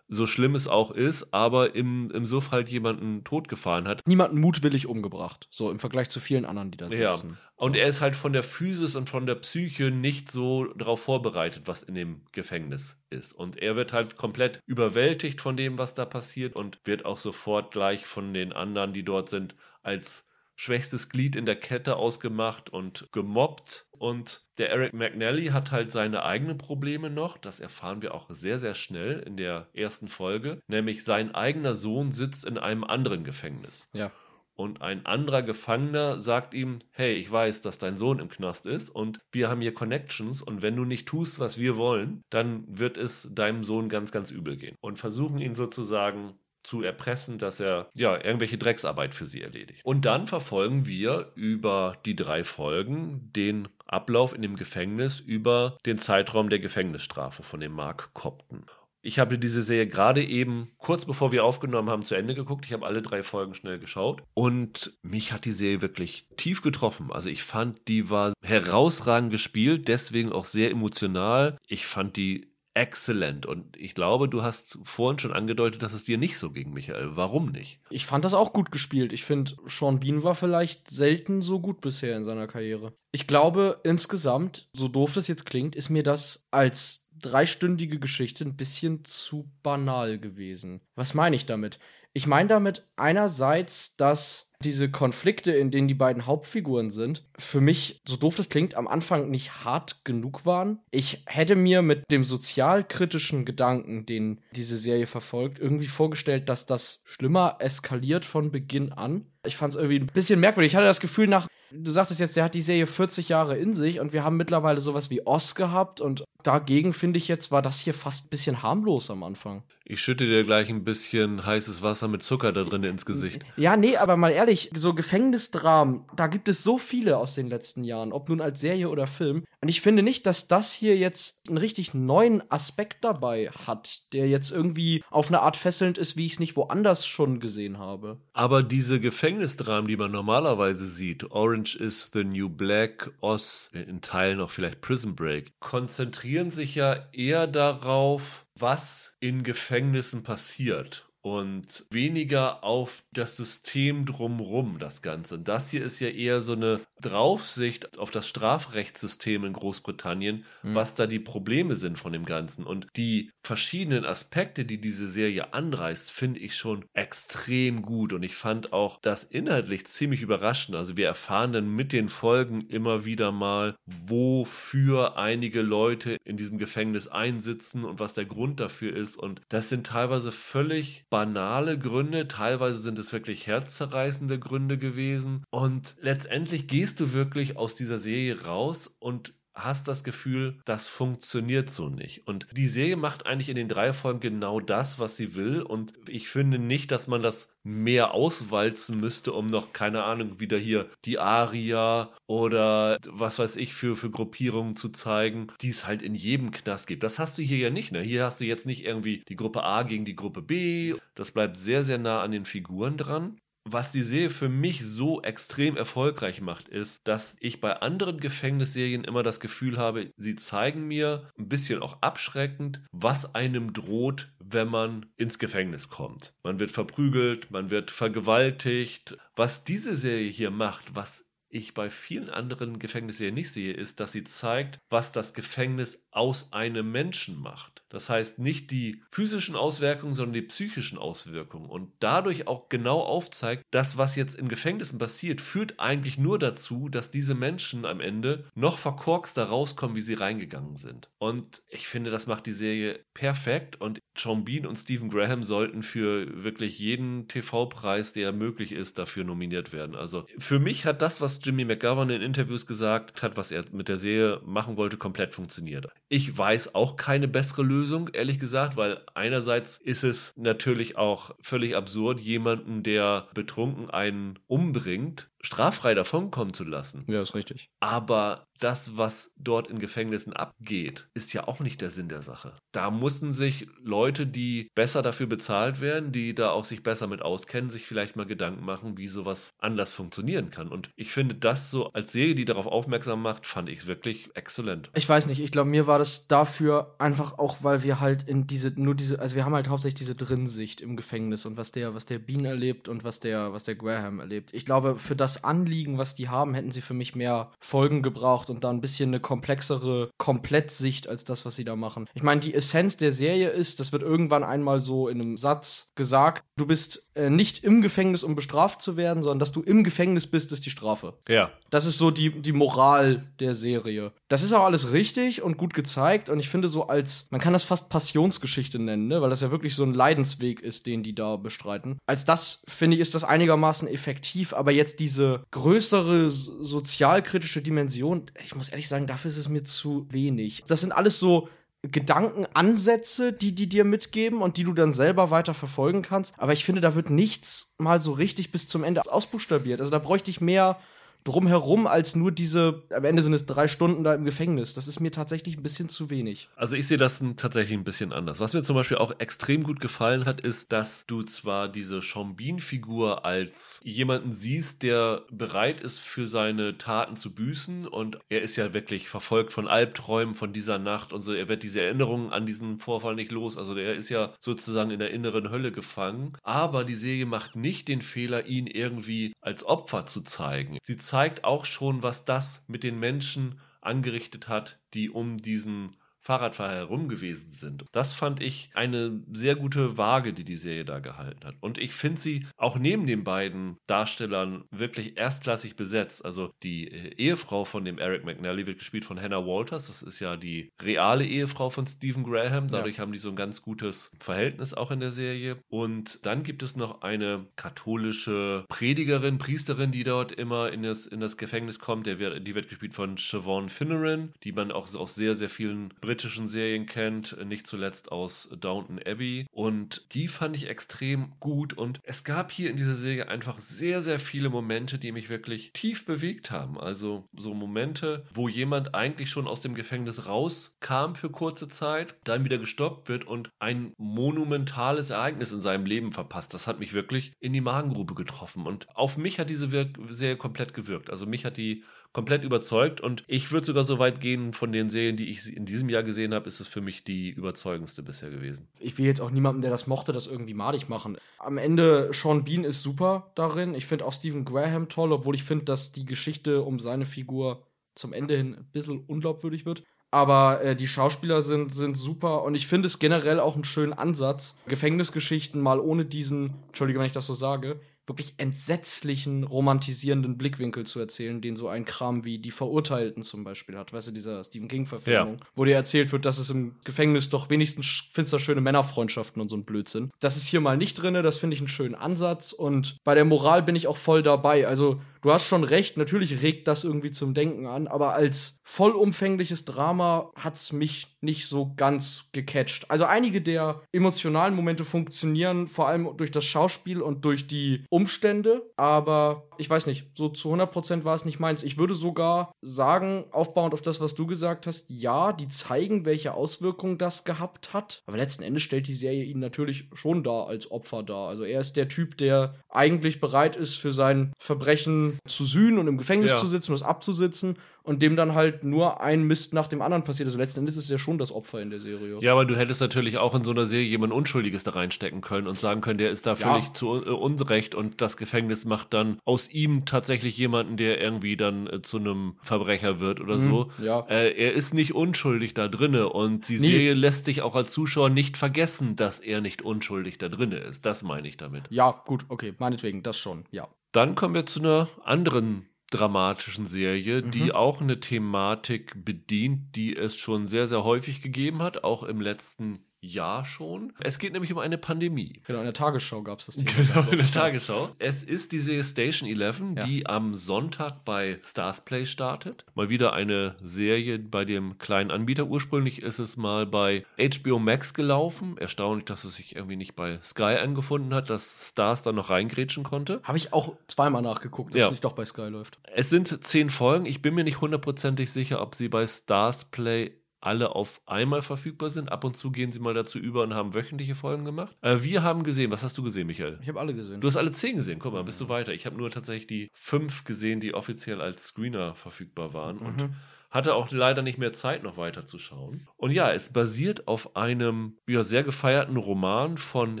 so schlimm es auch ist, aber im Suff halt jemanden totgefahren hat. Niemanden mutwillig umgebracht, so im Vergleich zu vielen anderen, die da sitzen. Ja. Und er ist halt von der Physis und von der Psyche nicht so darauf vorbereitet, was in dem Gefängnis ist. Und er wird halt komplett überwältigt von dem, was da passiert und wird auch sofort gleich von den anderen, die dort sind, als schwächstes Glied in der Kette ausgemacht und gemobbt. Und der Eric McNally hat halt seine eigenen Probleme noch. Das erfahren wir auch sehr, sehr schnell in der ersten Folge. Nämlich sein eigener Sohn sitzt in einem anderen Gefängnis. Ja. Und ein anderer Gefangener sagt ihm, hey, ich weiß, dass dein Sohn im Knast ist und wir haben hier Connections und wenn du nicht tust, was wir wollen, dann wird es deinem Sohn ganz, ganz übel gehen. Und versuchen ihn sozusagen zu erpressen, dass er irgendwelche Drecksarbeit für sie erledigt. Und dann verfolgen wir über die 3 Folgen den Ablauf in dem Gefängnis über den Zeitraum der Gefängnisstrafe von dem Mark Copton. Ich habe diese Serie gerade eben, kurz bevor wir aufgenommen haben, zu Ende geguckt. Ich habe alle 3 Folgen schnell geschaut. Und mich hat die Serie wirklich tief getroffen. Also ich fand, die war herausragend gespielt, deswegen auch sehr emotional. Ich fand die exzellent. Und ich glaube, du hast vorhin schon angedeutet, dass es dir nicht so ging, Michael. Warum nicht? Ich fand das auch gut gespielt. Ich finde, Sean Bean war vielleicht selten so gut bisher in seiner Karriere. Ich glaube, insgesamt, so doof das jetzt klingt, ist mir das als 3-stündige Geschichte ein bisschen zu banal gewesen. Was meine ich damit? Ich meine damit einerseits, dass diese Konflikte, in denen die beiden Hauptfiguren sind, für mich, so doof das klingt, am Anfang nicht hart genug waren. Ich hätte mir mit dem sozialkritischen Gedanken, den diese Serie verfolgt, irgendwie vorgestellt, dass das schlimmer eskaliert von Beginn an. Ich fand es irgendwie ein bisschen merkwürdig. Ich hatte das Gefühl du sagtest jetzt, der hat die Serie 40 Jahre in sich und wir haben mittlerweile sowas wie Oz gehabt und dagegen, finde ich jetzt, war das hier fast ein bisschen harmlos am Anfang. Ich schütte dir gleich ein bisschen heißes Wasser mit Zucker da drin ins Gesicht. Ja, nee, aber mal ehrlich, so Gefängnisdramen, da gibt es so viele aus den letzten Jahren, ob nun als Serie oder Film. Und ich finde nicht, dass das hier jetzt einen richtig neuen Aspekt dabei hat, der jetzt irgendwie auf eine Art fesselnd ist, wie ich es nicht woanders schon gesehen habe. Aber diese Gefängnisdramen, die man normalerweise sieht, Orange is the New Black, Oz, in Teilen auch vielleicht Prison Break, konzentrieren sich ja eher darauf, was in Gefängnissen passiert und weniger auf das System drumrum, das Ganze. Und das hier ist ja eher so eine Draufsicht auf das Strafrechtssystem in Großbritannien, was da die Probleme sind von dem Ganzen. Und die verschiedenen Aspekte, die diese Serie anreißt, finde ich schon extrem gut. Und ich fand auch das inhaltlich ziemlich überraschend. Also wir erfahren dann mit den Folgen immer wieder mal, wofür einige Leute in diesem Gefängnis einsitzen und was der Grund dafür ist. Und das sind teilweise völlig banale Gründe, teilweise sind es wirklich herzzerreißende Gründe gewesen. Und letztendlich gehst du wirklich aus dieser Serie raus und hast das Gefühl, das funktioniert so nicht. Und die Serie macht eigentlich in den 3 Folgen genau das, was sie will. Und ich finde nicht, dass man das mehr auswalzen müsste, um noch, keine Ahnung, wieder hier die Aria oder was weiß ich für Gruppierungen zu zeigen, die es halt in jedem Knast gibt. Das hast du hier ja nicht, ne? Hier hast du jetzt nicht irgendwie die Gruppe A gegen die Gruppe B. Das bleibt sehr, sehr nah an den Figuren dran. Was die Serie für mich so extrem erfolgreich macht, ist, dass ich bei anderen Gefängnisserien immer das Gefühl habe, sie zeigen mir ein bisschen auch abschreckend, was einem droht, wenn man ins Gefängnis kommt. Man wird verprügelt, man wird vergewaltigt. Was diese Serie hier macht, was ich bei vielen anderen Gefängnisserien nicht sehe, ist, dass sie zeigt, was das Gefängnis aus einem Menschen macht. Das heißt, nicht die physischen Auswirkungen, sondern die psychischen Auswirkungen. Und dadurch auch genau aufzeigt, das, was jetzt in Gefängnissen passiert, führt eigentlich nur dazu, dass diese Menschen am Ende noch verkorkster rauskommen, wie sie reingegangen sind. Und ich finde, das macht die Serie perfekt. Und Sean Bean und Stephen Graham sollten für wirklich jeden TV-Preis, der möglich ist, dafür nominiert werden. Also für mich hat das, was Jimmy McGovern in Interviews gesagt hat, was er mit der Serie machen wollte, komplett funktioniert. Ich weiß auch keine bessere Lösung, ehrlich gesagt, weil einerseits ist es natürlich auch völlig absurd, jemanden, der betrunken einen umbringt, straffrei davonkommen zu lassen. Ja, ist richtig. Aber das, was dort in Gefängnissen abgeht, ist ja auch nicht der Sinn der Sache. Da müssen sich Leute, die besser dafür bezahlt werden, die da auch sich besser mit auskennen, sich vielleicht mal Gedanken machen, wie sowas anders funktionieren kann. Und ich finde das so als Serie, die darauf aufmerksam macht, fand ich wirklich exzellent. Ich weiß nicht, ich glaube, mir war das dafür einfach auch, weil wir halt wir haben halt hauptsächlich diese Drinsicht im Gefängnis und was der Bean erlebt und was der Graham erlebt. Ich glaube, für das Anliegen, was die haben, hätten sie für mich mehr Folgen gebraucht und da ein bisschen eine komplexere Komplettsicht als das, was sie da machen. Ich meine, die Essenz der Serie ist, das wird irgendwann einmal so in einem Satz gesagt, du bist nicht im Gefängnis, um bestraft zu werden, sondern dass du im Gefängnis bist, ist die Strafe. Ja. Das ist so die Moral der Serie. Das ist auch alles richtig und gut gezeigt und ich finde so man kann das fast Passionsgeschichte nennen, ne? Weil das ja wirklich so ein Leidensweg ist, den die da bestreiten. Als das, finde ich, ist das einigermaßen effektiv, aber jetzt diese größere sozialkritische Dimension, ich muss ehrlich sagen, dafür ist es mir zu wenig. Das sind alles so Gedankenansätze, die dir mitgeben und die du dann selber weiter verfolgen kannst. Aber ich finde, da wird nichts mal so richtig bis zum Ende ausbuchstabiert. Also da bräuchte ich mehr drumherum als nur diese, am Ende sind es 3 Stunden da im Gefängnis. Das ist mir tatsächlich ein bisschen zu wenig. Also ich sehe das tatsächlich ein bisschen anders. Was mir zum Beispiel auch extrem gut gefallen hat, ist, dass du zwar diese Sean Bean-Figur als jemanden siehst, der bereit ist, für seine Taten zu büßen und er ist ja wirklich verfolgt von Albträumen von dieser Nacht und so. Er wird diese Erinnerungen an diesen Vorfall nicht los. Also er ist ja sozusagen in der inneren Hölle gefangen. Aber die Serie macht nicht den Fehler, ihn irgendwie als Opfer zu zeigen. Sie zeigt auch schon, was das mit den Menschen angerichtet hat, die um diesen Fahrradfahrer herum gewesen sind. Das fand ich eine sehr gute Waage, die die Serie da gehalten hat. Und ich finde sie auch neben den beiden Darstellern wirklich erstklassig besetzt. Also die Ehefrau von dem Eric McNally wird gespielt von Hannah Walters. Das ist ja die reale Ehefrau von Stephen Graham. Dadurch haben die so ein ganz gutes Verhältnis auch in der Serie. Und dann gibt es noch eine katholische Predigerin, Priesterin, die dort immer in das Gefängnis kommt. Die wird gespielt von Siobhan Finneran, die man auch aus sehr, sehr vielen britischen Serien kennt, nicht zuletzt aus Downton Abbey. Und die fand ich extrem gut. Und es gab hier in dieser Serie einfach sehr, sehr viele Momente, die mich wirklich tief bewegt haben. Also so Momente, wo jemand eigentlich schon aus dem Gefängnis rauskam für kurze Zeit, dann wieder gestoppt wird und ein monumentales Ereignis in seinem Leben verpasst. Das hat mich wirklich in die Magengrube getroffen. Und auf mich hat diese Serie komplett gewirkt. Also mich hat die komplett überzeugt. Und ich würde sogar so weit gehen von den Serien, die ich in diesem Jahr da gesehen habe, ist es für mich die überzeugendste bisher gewesen. Ich will jetzt auch niemanden, der das mochte, das irgendwie madig machen. Am Ende, Sean Bean ist super darin. Ich finde auch Stephen Graham toll, obwohl ich finde, dass die Geschichte um seine Figur zum Ende hin ein bisschen unglaubwürdig wird. Aber die Schauspieler sind super und ich finde es generell auch einen schönen Ansatz, Gefängnisgeschichten mal ohne diesen, entschuldige, wenn ich das so sage, wirklich entsetzlichen, romantisierenden Blickwinkel zu erzählen, den so ein Kram wie Die Verurteilten zum Beispiel hat, weißt du, dieser Stephen King-Verfilmung, ja, wo dir erzählt wird, dass es im Gefängnis doch wenigstens finsterschöne Männerfreundschaften und so ein Blödsinn. Das ist hier mal nicht drin, das finde ich einen schönen Ansatz und bei der Moral bin ich auch voll dabei, also du hast schon recht, natürlich regt das irgendwie zum Denken an, aber als vollumfängliches Drama hat's mich nicht so ganz gecatcht. Also einige der emotionalen Momente funktionieren vor allem durch das Schauspiel und durch die Umstände, aber ich weiß nicht, so zu 100% war es nicht meins. Ich würde sogar sagen, aufbauend auf das, was du gesagt hast, ja, die zeigen, welche Auswirkungen das gehabt hat, aber letzten Endes stellt die Serie ihn natürlich schon da als Opfer dar. Also er ist der Typ, der eigentlich bereit ist, für sein Verbrechen zu sühnen und im Gefängnis zu sitzen, das abzusitzen und dem dann halt nur ein Mist nach dem anderen passiert. Also letzten Endes ist ja schon das Opfer in der Serie. Ja, aber du hättest natürlich auch in so einer Serie jemand Unschuldiges da reinstecken können und sagen können, der ist da völlig zu Unrecht und das Gefängnis macht dann aus ihm tatsächlich jemanden, der irgendwie dann zu einem Verbrecher wird oder so. Ja. Er ist nicht unschuldig da drinne und die Serie lässt dich auch als Zuschauer nicht vergessen, dass er nicht unschuldig da drinne ist. Das meine ich damit. Ja, gut, okay, meinetwegen, das schon, ja. Dann kommen wir zu einer anderen dramatischen Serie, die auch eine Thematik bedient, die es schon sehr, sehr häufig gegeben hat, auch im letzten Jahr schon. Es geht nämlich um eine Pandemie. Genau, in der Tagesschau gab es das Thema. Genau, in der Tagesschau. Es ist die Serie Station 11, die am Sonntag bei Stars Play startet. Mal wieder eine Serie bei dem kleinen Anbieter. Ursprünglich ist es mal bei HBO Max gelaufen. Erstaunlich, dass es sich irgendwie nicht bei Sky angefunden hat, dass Stars da noch reingrätschen konnte. Habe ich auch zweimal nachgeguckt, ob es nicht doch bei Sky läuft. Es sind 10 Folgen. Ich bin mir nicht hundertprozentig sicher, ob sie bei Stars Play alle auf einmal verfügbar sind. Ab und zu gehen sie mal dazu über und haben wöchentliche Folgen gemacht. Wir haben gesehen, was hast du gesehen, Michael? Ich habe alle gesehen. Du hast alle 10 gesehen, guck mal, bist du weiter. Ich habe nur tatsächlich die 5 gesehen, die offiziell als Screener verfügbar waren und hatte auch leider nicht mehr Zeit, noch weiter zu schauen. Und ja, es basiert auf einem sehr gefeierten Roman von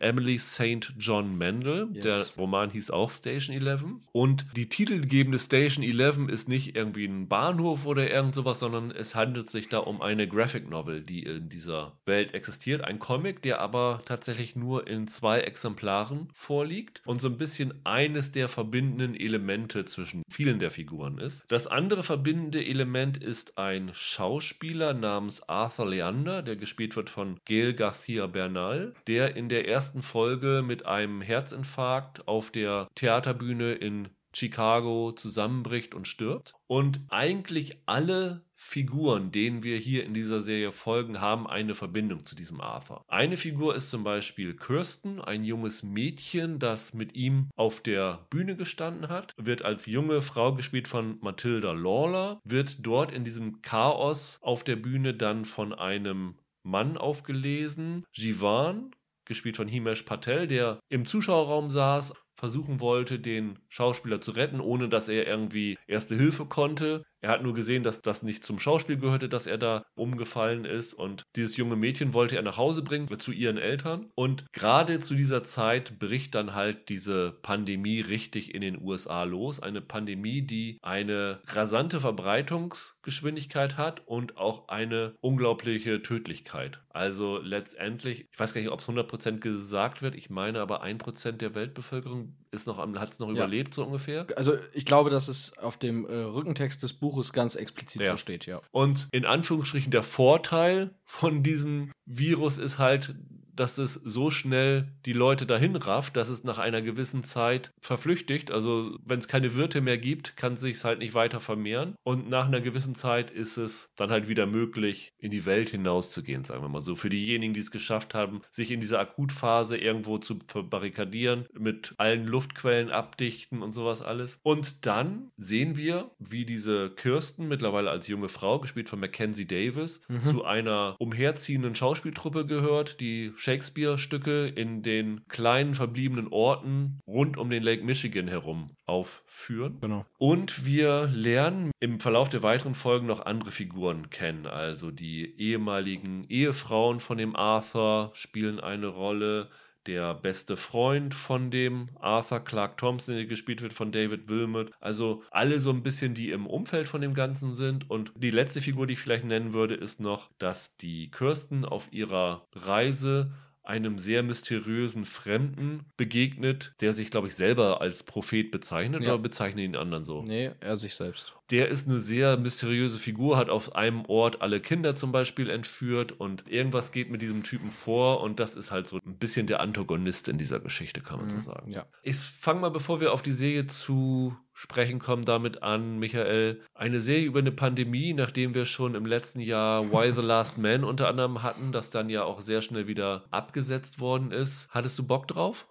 Emily St. John Mandel. Yes. Der Roman hieß auch Station 11. Und die titelgebende Station 11 ist nicht irgendwie ein Bahnhof oder irgend sowas, sondern es handelt sich da um eine Graphic Novel, die in dieser Welt existiert. Ein Comic, der aber tatsächlich nur in 2 Exemplaren vorliegt und so ein bisschen eines der verbindenden Elemente zwischen vielen der Figuren ist. Das andere verbindende Element ist ein Schauspieler namens Arthur Leander, der gespielt wird von Gael García Bernal, der in der ersten Folge mit einem Herzinfarkt auf der Theaterbühne in Chicago zusammenbricht und stirbt. Und eigentlich alle Figuren, denen wir hier in dieser Serie folgen, haben eine Verbindung zu diesem Arthur. Eine Figur ist zum Beispiel Kirsten, ein junges Mädchen, das mit ihm auf der Bühne gestanden hat, wird als junge Frau gespielt von Matilda Lawler, wird dort in diesem Chaos auf der Bühne dann von einem Mann aufgelesen, Jivan, gespielt von Himesh Patel, der im Zuschauerraum saß, versuchen wollte, den Schauspieler zu retten, ohne dass er irgendwie Erste Hilfe konnte. Er hat nur gesehen, dass das nicht zum Schauspiel gehörte, dass er da umgefallen ist. Und dieses junge Mädchen wollte er nach Hause bringen, zu ihren Eltern. Und gerade zu dieser Zeit bricht dann halt diese Pandemie richtig in den USA los. Eine Pandemie, die eine rasante Verbreitungsgeschwindigkeit hat und auch eine unglaubliche Tödlichkeit. Also letztendlich, ich weiß gar nicht, ob es 100% gesagt wird, ich meine aber 1% der Weltbevölkerung hat es noch überlebt, so ungefähr. Also ich glaube, dass es auf dem Rückentext des Buches ganz explizit so steht, Und in Anführungsstrichen der Vorteil von diesem Virus ist halt, dass es so schnell die Leute dahin rafft, dass es nach einer gewissen Zeit verflüchtigt. Also wenn es keine Wirte mehr gibt, kann es sich halt nicht weiter vermehren. Und nach einer gewissen Zeit ist es dann halt wieder möglich, in die Welt hinauszugehen, sagen wir mal so. Für diejenigen, die es geschafft haben, sich in dieser Akutphase irgendwo zu verbarrikadieren, mit allen Luftquellen abdichten und sowas alles. Und dann sehen wir, wie diese Kirsten, mittlerweile als junge Frau, gespielt von Mackenzie Davis, zu einer umherziehenden Schauspieltruppe gehört, die Shakespeare-Stücke in den kleinen verbliebenen Orten rund um den Lake Michigan herum aufführen. Genau. Und wir lernen im Verlauf der weiteren Folgen noch andere Figuren kennen. Also die ehemaligen Ehefrauen von dem Arthur spielen eine Rolle. Der beste Freund von dem Arthur, Clark Thompson, der gespielt wird von David Wilmot. Also alle so ein bisschen, die im Umfeld von dem Ganzen sind. Und die letzte Figur, die ich vielleicht nennen würde, ist noch, dass die Kirsten auf ihrer Reise einem sehr mysteriösen Fremden begegnet, der sich, glaube ich, selber als Prophet bezeichnet, ja. Oder bezeichnet ihn anderen so? Nee, er sich selbst. Der ist eine sehr mysteriöse Figur, hat auf einem Ort alle Kinder zum Beispiel entführt und irgendwas geht mit diesem Typen vor und das ist halt so ein bisschen der Antagonist in dieser Geschichte, kann man so sagen. Ja. Ich fange mal, bevor wir auf die Serie zu sprechen kommen, damit an, Michael. Eine Serie über eine Pandemie, nachdem wir schon im letzten Jahr Why the Last Man unter anderem hatten, das dann ja auch sehr schnell wieder abgesetzt worden ist. Hattest du Bock drauf?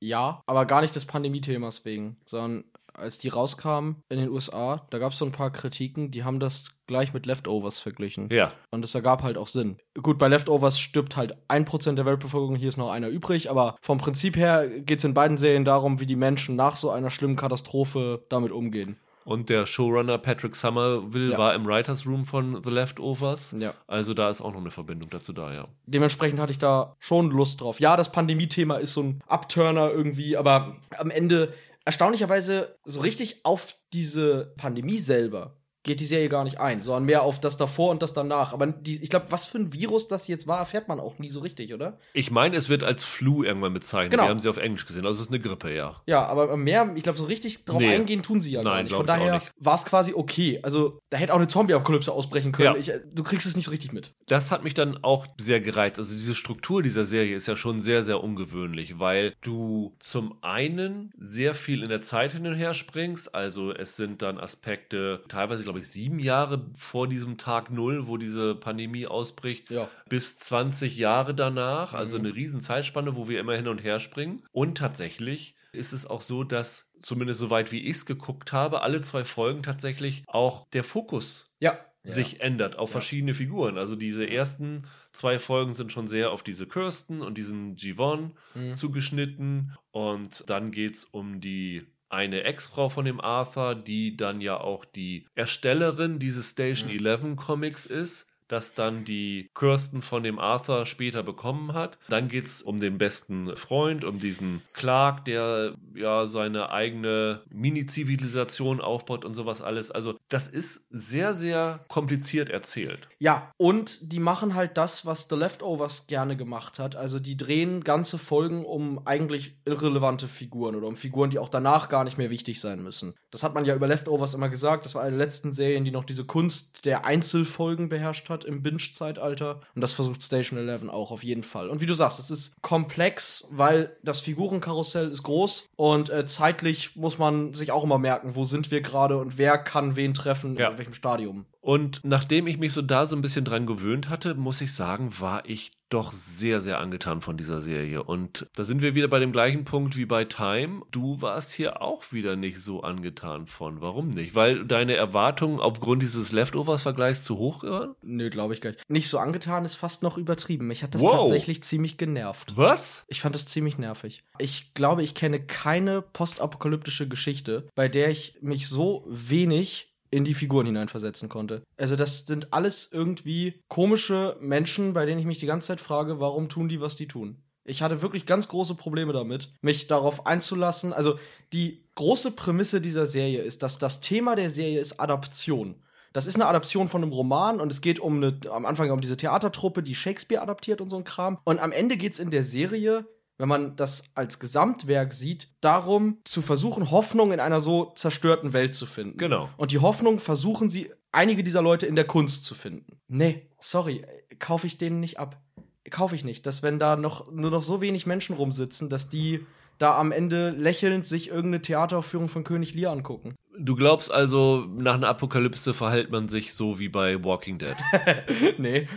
Ja, aber gar nicht des Pandemie-Themas wegen, sondern als die rauskamen in den USA, da gab es so ein paar Kritiken, die haben das gleich mit Leftovers verglichen. Ja. Und das ergab halt auch Sinn. Gut, bei Leftovers stirbt halt 1% der Weltbevölkerung, hier ist noch einer übrig, aber vom Prinzip her geht es in beiden Serien darum, wie die Menschen nach so einer schlimmen Katastrophe damit umgehen. Und der Showrunner Patrick Somerville war im Writers Room von The Leftovers. Ja. Also da ist auch noch eine Verbindung dazu da, ja. Dementsprechend hatte ich da schon Lust drauf. Ja, das Pandemie-Thema ist so ein Upturner irgendwie, aber am Ende erstaunlicherweise so richtig auf diese Pandemie selber geht die Serie gar nicht ein, sondern mehr auf das davor und das danach. Aber ich glaube, was für ein Virus das jetzt war, erfährt man auch nie so richtig, oder? Ich meine, es wird als Flu irgendwann bezeichnet. Genau. Wir haben sie auf Englisch gesehen, also es ist eine Grippe, ja. Ja, aber mehr, ich glaube, so richtig drauf eingehen tun sie ja gar nicht. Von daher war es quasi okay. Also, da hätte auch eine Zombie-Apokalypse ausbrechen können. Ja. Du kriegst es nicht so richtig mit. Das hat mich dann auch sehr gereizt. Also, diese Struktur dieser Serie ist ja schon sehr, sehr ungewöhnlich, weil du zum einen sehr viel in der Zeit hin und her springst. Also, es sind dann Aspekte, teilweise, glaube ich, 7 Jahre vor diesem Tag Null, wo diese Pandemie ausbricht, bis 20 Jahre danach. Also eine riesen Zeitspanne, wo wir immer hin und her springen. Und tatsächlich ist es auch so, dass, zumindest soweit wie ich es geguckt habe, alle 2 Folgen tatsächlich auch der Fokus sich ändert auf verschiedene Figuren. Also diese ersten 2 Folgen sind schon sehr auf diese Kirsten und diesen Givon zugeschnitten. Und dann geht es um die eine Ex-Frau von dem Arthur, die dann ja auch die Erstellerin dieses Station 11 Comics ist, das dann die Kirsten von dem Arthur später bekommen hat. Dann geht es um den besten Freund, um diesen Clark, der ja seine eigene Mini-Zivilisation aufbaut und sowas alles. Also das ist sehr, sehr kompliziert erzählt. Ja, und die machen halt das, was The Leftovers gerne gemacht hat. Also die drehen ganze Folgen um eigentlich irrelevante Figuren oder um Figuren, die auch danach gar nicht mehr wichtig sein müssen. Das hat man ja über Leftovers immer gesagt. Das war eine der letzten Serien, die noch diese Kunst der Einzelfolgen beherrscht hat im Binge-Zeitalter. Und das versucht Station 11 auch auf jeden Fall. Und wie du sagst, es ist komplex, weil das Figurenkarussell ist groß und zeitlich muss man sich auch immer merken, wo sind wir gerade und wer kann wen treffen, in welchem Stadium. Und nachdem ich mich so ein bisschen dran gewöhnt hatte, muss ich sagen, war ich doch sehr, sehr angetan von dieser Serie. Und da sind wir wieder bei dem gleichen Punkt wie bei Time. Du warst hier auch wieder nicht so angetan von. Warum nicht? Weil deine Erwartungen aufgrund dieses Leftovers-Vergleichs zu hoch waren? Nö, glaube ich gar nicht. Nicht so angetan ist fast noch übertrieben. Mich hat das tatsächlich ziemlich genervt. Was? Ich fand das ziemlich nervig. Ich glaube, ich kenne keine postapokalyptische Geschichte, bei der ich mich so wenig in die Figuren hineinversetzen konnte. Also das sind alles irgendwie komische Menschen, bei denen ich mich die ganze Zeit frage, warum tun die, was die tun? Ich hatte wirklich ganz große Probleme damit, mich darauf einzulassen. Also die große Prämisse dieser Serie ist, dass das Thema der Serie ist Adaption. Das ist eine Adaption von einem Roman und es geht um am Anfang um diese Theatertruppe, die Shakespeare adaptiert und so ein Kram. Und am Ende geht's in der Serie, wenn man das als Gesamtwerk sieht, darum zu versuchen, Hoffnung in einer so zerstörten Welt zu finden. Genau. Und die Hoffnung versuchen sie, einige dieser Leute in der Kunst zu finden. Nee, sorry, kaufe ich denen nicht ab. Kaufe ich nicht, dass wenn da nur noch so wenig Menschen rumsitzen, dass die da am Ende lächelnd sich irgendeine Theateraufführung von König Lear angucken. Du glaubst also, nach einer Apokalypse verhält man sich so wie bei Walking Dead? Nee.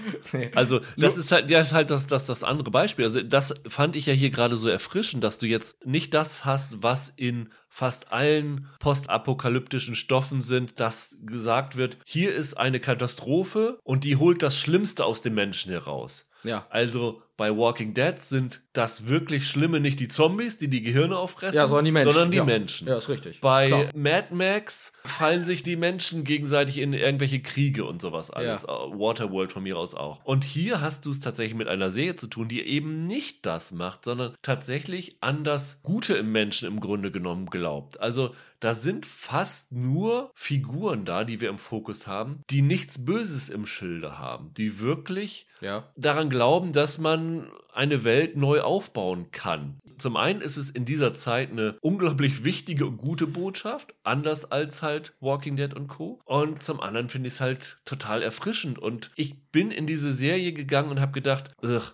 Also, das ist halt das andere Beispiel. Also, das fand ich ja hier gerade so erfrischend, dass du jetzt nicht das hast, was in fast allen postapokalyptischen Stoffen sind, dass gesagt wird, hier ist eine Katastrophe und die holt das Schlimmste aus dem Menschen heraus. Ja. Also bei Walking Dead sind das wirklich Schlimme nicht die Zombies, die die Gehirne auffressen, ja, sondern die Menschen. Ja, ist richtig. Bei Klar. Mad Max fallen sich die Menschen gegenseitig in irgendwelche Kriege und sowas alles. Ja. Waterworld von mir aus auch. Und hier hast du es tatsächlich mit einer Serie zu tun, die eben nicht das macht, sondern tatsächlich an das Gute im Menschen im Grunde genommen glaubt. Also da sind fast nur Figuren da, die wir im Fokus haben, die nichts Böses im Schilde haben, die wirklich daran glauben, dass man eine Welt neu aufbauen kann. Zum einen ist es in dieser Zeit eine unglaublich wichtige und gute Botschaft, anders als halt Walking Dead und Co. Und zum anderen finde ich es halt total erfrischend. Und ich bin in diese Serie gegangen und habe gedacht,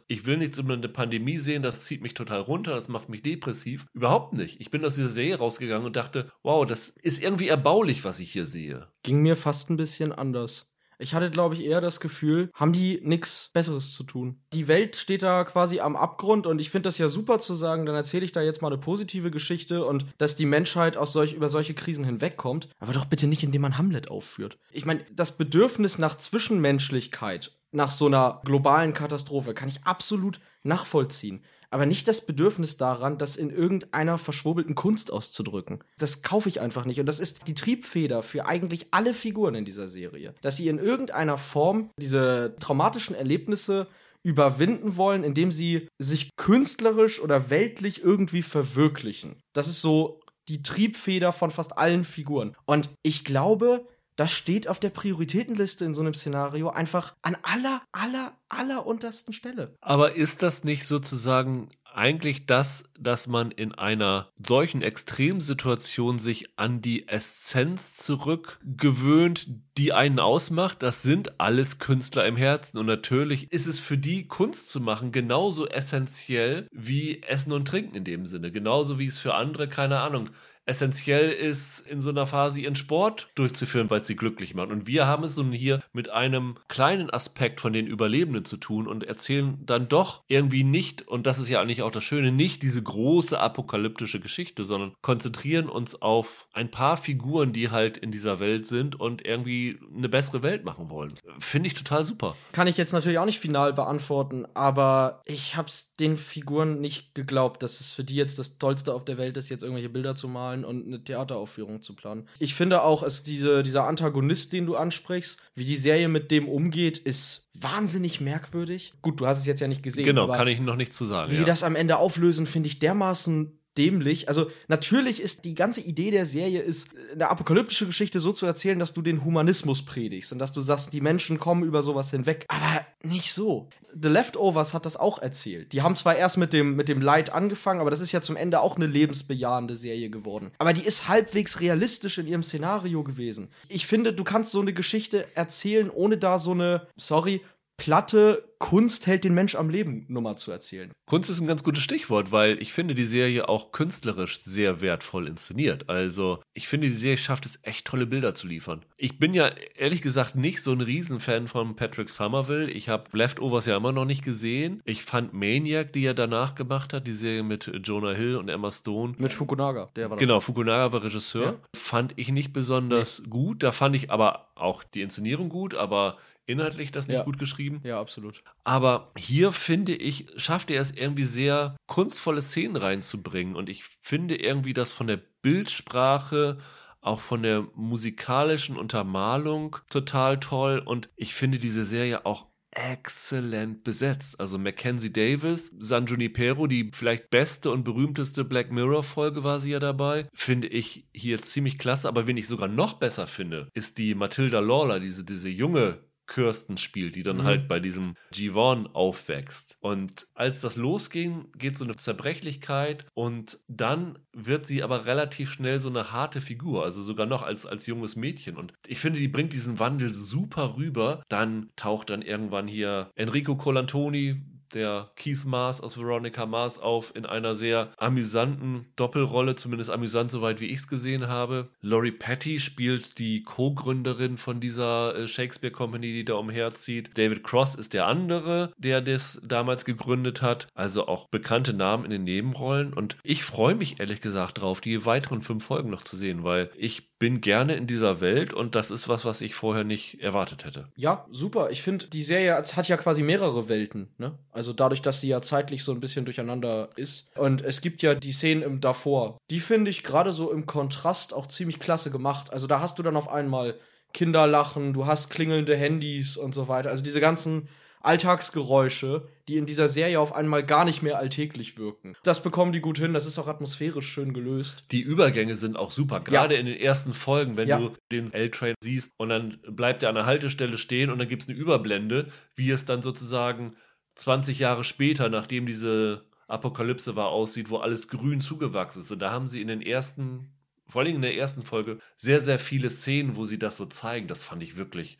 ich will nichts über eine Pandemie sehen, das zieht mich total runter, das macht mich depressiv. Überhaupt nicht. Ich bin aus dieser Serie rausgegangen und dachte, wow, das ist irgendwie erbaulich, was ich hier sehe. Ging mir fast ein bisschen anders. Ich hatte, glaube ich, eher das Gefühl, haben die nichts Besseres zu tun. Die Welt steht da quasi am Abgrund und ich finde das ja super zu sagen, dann erzähle ich da jetzt mal eine positive Geschichte und dass die Menschheit über solche Krisen hinwegkommt. Aber doch bitte nicht, indem man Hamlet aufführt. Ich meine, das Bedürfnis nach Zwischenmenschlichkeit, nach so einer globalen Katastrophe, kann ich absolut nachvollziehen. Aber nicht das Bedürfnis daran, das in irgendeiner verschwurbelten Kunst auszudrücken. Das kaufe ich einfach nicht. Und das ist die Triebfeder für eigentlich alle Figuren in dieser Serie. Dass sie in irgendeiner Form diese traumatischen Erlebnisse überwinden wollen, indem sie sich künstlerisch oder weltlich irgendwie verwirklichen. Das ist so die Triebfeder von fast allen Figuren. Und ich glaube, das steht auf der Prioritätenliste in so einem Szenario einfach an aller untersten Stelle. Aber ist das nicht sozusagen eigentlich das, dass man in einer solchen Extremsituation sich an die Essenz zurückgewöhnt, die einen ausmacht? Das sind alles Künstler im Herzen und natürlich ist es für die, Kunst zu machen, genauso essentiell wie Essen und Trinken in dem Sinne. Genauso wie es für andere, keine Ahnung, essentiell ist, in so einer Phase ihren Sport durchzuführen, weil es sie glücklich macht. Und wir haben es nun hier mit einem kleinen Aspekt von den Überlebenden zu tun und erzählen dann doch irgendwie nicht, und das ist ja eigentlich auch das Schöne, nicht diese große apokalyptische Geschichte, sondern konzentrieren uns auf ein paar Figuren, die halt in dieser Welt sind und irgendwie eine bessere Welt machen wollen. Finde ich total super. Kann ich jetzt natürlich auch nicht final beantworten, aber ich hab's den Figuren nicht geglaubt, dass es für die jetzt das Tollste auf der Welt ist, jetzt irgendwelche Bilder zu malen und eine Theateraufführung zu planen. Ich finde auch, es dieser Antagonist, den du ansprichst, wie die Serie mit dem umgeht, ist wahnsinnig merkwürdig. Gut, du hast es jetzt ja nicht gesehen. Genau, aber kann ich noch nicht zu sagen. Wie sie das am Ende auflösen, finde ich dermaßen dämlich. Also natürlich ist die ganze Idee der Serie, ist eine apokalyptische Geschichte so zu erzählen, dass du den Humanismus predigst und dass du sagst, die Menschen kommen über sowas hinweg. Aber nicht so. The Leftovers hat das auch erzählt. Die haben zwar erst mit dem Leid angefangen, aber das ist ja zum Ende auch eine lebensbejahende Serie geworden. Aber die ist halbwegs realistisch in ihrem Szenario gewesen. Ich finde, du kannst so eine Geschichte erzählen, ohne da so eine, sorry, platte Kunst hält den Mensch am Leben Nummer zu erzählen. Kunst ist ein ganz gutes Stichwort, weil ich finde die Serie auch künstlerisch sehr wertvoll inszeniert. Also ich finde, die Serie schafft es echt, tolle Bilder zu liefern. Ich bin ja ehrlich gesagt nicht so ein Riesenfan von Patrick Somerville. Ich habe Leftovers ja immer noch nicht gesehen. Ich fand Maniac, die er danach gemacht hat, die Serie mit Jonah Hill und Emma Stone. Mit Fukunaga, der war das. Genau, Fukunaga war Regisseur. Ja? Fand ich nicht besonders gut. Da fand ich aber auch die Inszenierung gut, aber inhaltlich das nicht gut geschrieben. Ja, absolut. Aber hier, finde ich, schafft er es irgendwie sehr, kunstvolle Szenen reinzubringen. Und ich finde irgendwie, dass von der Bildsprache, auch von der musikalischen Untermalung total toll. Und ich finde diese Serie auch exzellent besetzt. Also Mackenzie Davis, San Junipero, die vielleicht beste und berühmteste Black Mirror-Folge war sie ja dabei, finde ich hier ziemlich klasse. Aber wen ich sogar noch besser finde, ist die Matilda Lawler, diese junge Kirsten spielt, die dann halt bei diesem Giveon aufwächst. Und als das losging, geht so eine Zerbrechlichkeit und dann wird sie aber relativ schnell so eine harte Figur, also sogar noch als junges Mädchen. Und ich finde, die bringt diesen Wandel super rüber. Dann taucht dann irgendwann hier Enrico Colantoni, der Keith Mars aus Veronica Mars, auf in einer sehr amüsanten Doppelrolle, zumindest amüsant soweit wie ich es gesehen habe. Laurie Petty spielt die Co-Gründerin von dieser Shakespeare Company, die da umherzieht. David Cross ist der andere, der das damals gegründet hat. Also auch bekannte Namen in den Nebenrollen. Und ich freue mich ehrlich gesagt drauf, die weiteren 5 Folgen noch zu sehen, weil ich bin gerne in dieser Welt und das ist was, was ich vorher nicht erwartet hätte. Ja, super. Ich finde, die Serie hat ja quasi mehrere Welten, ne? Also dadurch, dass sie ja zeitlich so ein bisschen durcheinander ist. Und es gibt ja die Szenen im Davor. Die finde ich gerade so im Kontrast auch ziemlich klasse gemacht. Also da hast du dann auf einmal Kinderlachen, du hast klingelnde Handys und so weiter. Also diese ganzen Alltagsgeräusche, die in dieser Serie auf einmal gar nicht mehr alltäglich wirken. Das bekommen die gut hin, das ist auch atmosphärisch schön gelöst. Die Übergänge sind auch super, gerade in den ersten Folgen, wenn du den L-Train siehst und dann bleibt er an der Haltestelle stehen und dann gibt es eine Überblende, wie es dann sozusagen 20 Jahre später, nachdem diese Apokalypse war, aussieht, wo alles grün zugewachsen ist. Und da haben sie in den ersten, vor allem in der ersten Folge, sehr, sehr viele Szenen, wo sie das so zeigen. Das fand ich wirklich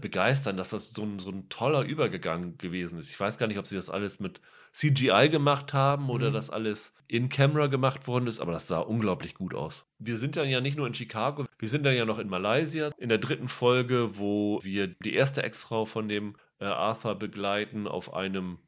begeistern, dass das so ein toller Übergang gewesen ist. Ich weiß gar nicht, ob sie das alles mit CGI gemacht haben oder das alles in Camera gemacht worden ist, aber das sah unglaublich gut aus. Wir sind dann ja nicht nur in Chicago, wir sind dann ja noch in Malaysia. In der dritten Folge, wo wir die erste Ex-Frau von dem Arthur begleiten auf einem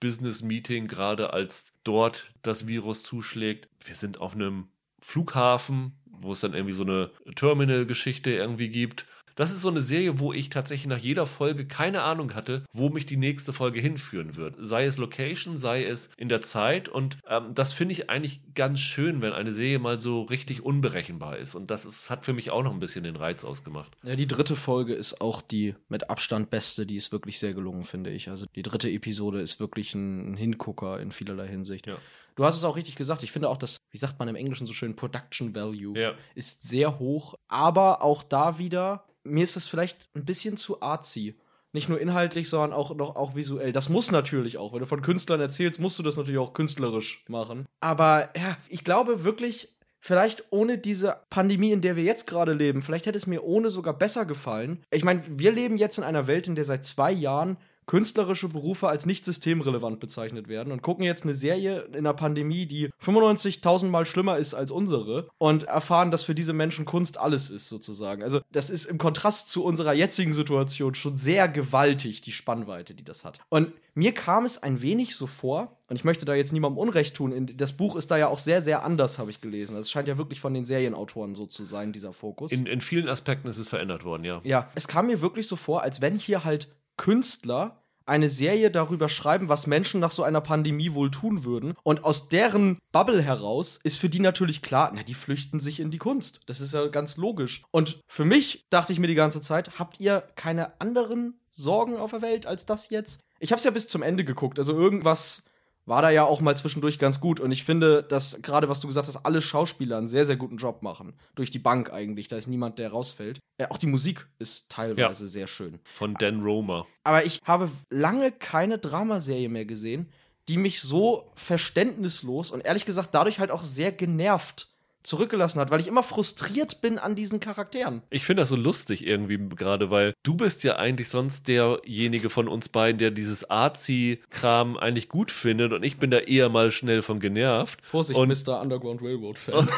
Business-Meeting, gerade als dort das Virus zuschlägt. Wir sind auf einem Flughafen, wo es dann irgendwie so eine Terminal-Geschichte irgendwie gibt. Das ist so eine Serie, wo ich tatsächlich nach jeder Folge keine Ahnung hatte, wo mich die nächste Folge hinführen wird. Sei es Location, sei es in der Zeit. Und das finde ich eigentlich ganz schön, wenn eine Serie mal so richtig unberechenbar ist. Und das hat für mich auch noch ein bisschen den Reiz ausgemacht. Ja, die dritte Folge ist auch die mit Abstand beste. Die ist wirklich sehr gelungen, finde ich. Also die dritte Episode ist wirklich ein Hingucker in vielerlei Hinsicht. Ja. Du hast es auch richtig gesagt. Ich finde auch, das, wie sagt man im Englischen so schön, Production Value ist sehr hoch. Aber auch da wieder, mir ist es vielleicht ein bisschen zu artsy. Nicht nur inhaltlich, sondern auch visuell. Das muss natürlich auch. Wenn du von Künstlern erzählst, musst du das natürlich auch künstlerisch machen. Aber ja, ich glaube wirklich, vielleicht ohne diese Pandemie, in der wir jetzt gerade leben, vielleicht hätte es mir ohne sogar besser gefallen. Ich meine, wir leben jetzt in einer Welt, in der seit 2 Jahren künstlerische Berufe als nicht systemrelevant bezeichnet werden und gucken jetzt eine Serie in einer Pandemie, die 95.000 Mal schlimmer ist als unsere und erfahren, dass für diese Menschen Kunst alles ist, sozusagen. Also das ist im Kontrast zu unserer jetzigen Situation schon sehr gewaltig, die Spannweite, die das hat. Und mir kam es ein wenig so vor, und ich möchte da jetzt niemandem Unrecht tun, das Buch ist da ja auch sehr, sehr anders, habe ich gelesen. Das scheint ja wirklich von den Serienautoren so zu sein, dieser Fokus. In vielen Aspekten ist es verändert worden, ja. Ja, es kam mir wirklich so vor, als wenn hier halt Künstler eine Serie darüber schreiben, was Menschen nach so einer Pandemie wohl tun würden. Und aus deren Bubble heraus ist für die natürlich klar, die flüchten sich in die Kunst. Das ist ja ganz logisch. Und für mich dachte ich mir die ganze Zeit, habt ihr keine anderen Sorgen auf der Welt als das jetzt? Ich hab's ja bis zum Ende geguckt, also irgendwas war da ja auch mal zwischendurch ganz gut. Und ich finde, dass gerade, was du gesagt hast, alle Schauspieler einen sehr, sehr guten Job machen. Durch die Bank eigentlich. Da ist niemand, der rausfällt. Auch die Musik ist teilweise sehr schön. Von Dan Romer. Aber ich habe lange keine Dramaserie mehr gesehen, die mich so verständnislos und ehrlich gesagt dadurch halt auch sehr genervt zurückgelassen hat, weil ich immer frustriert bin an diesen Charakteren. Ich finde das so lustig irgendwie gerade, weil du bist ja eigentlich sonst derjenige von uns beiden, der dieses Arzi-Kram eigentlich gut findet und ich bin da eher mal schnell von genervt. Vorsicht, und Mr. Underground Railroad-Fan.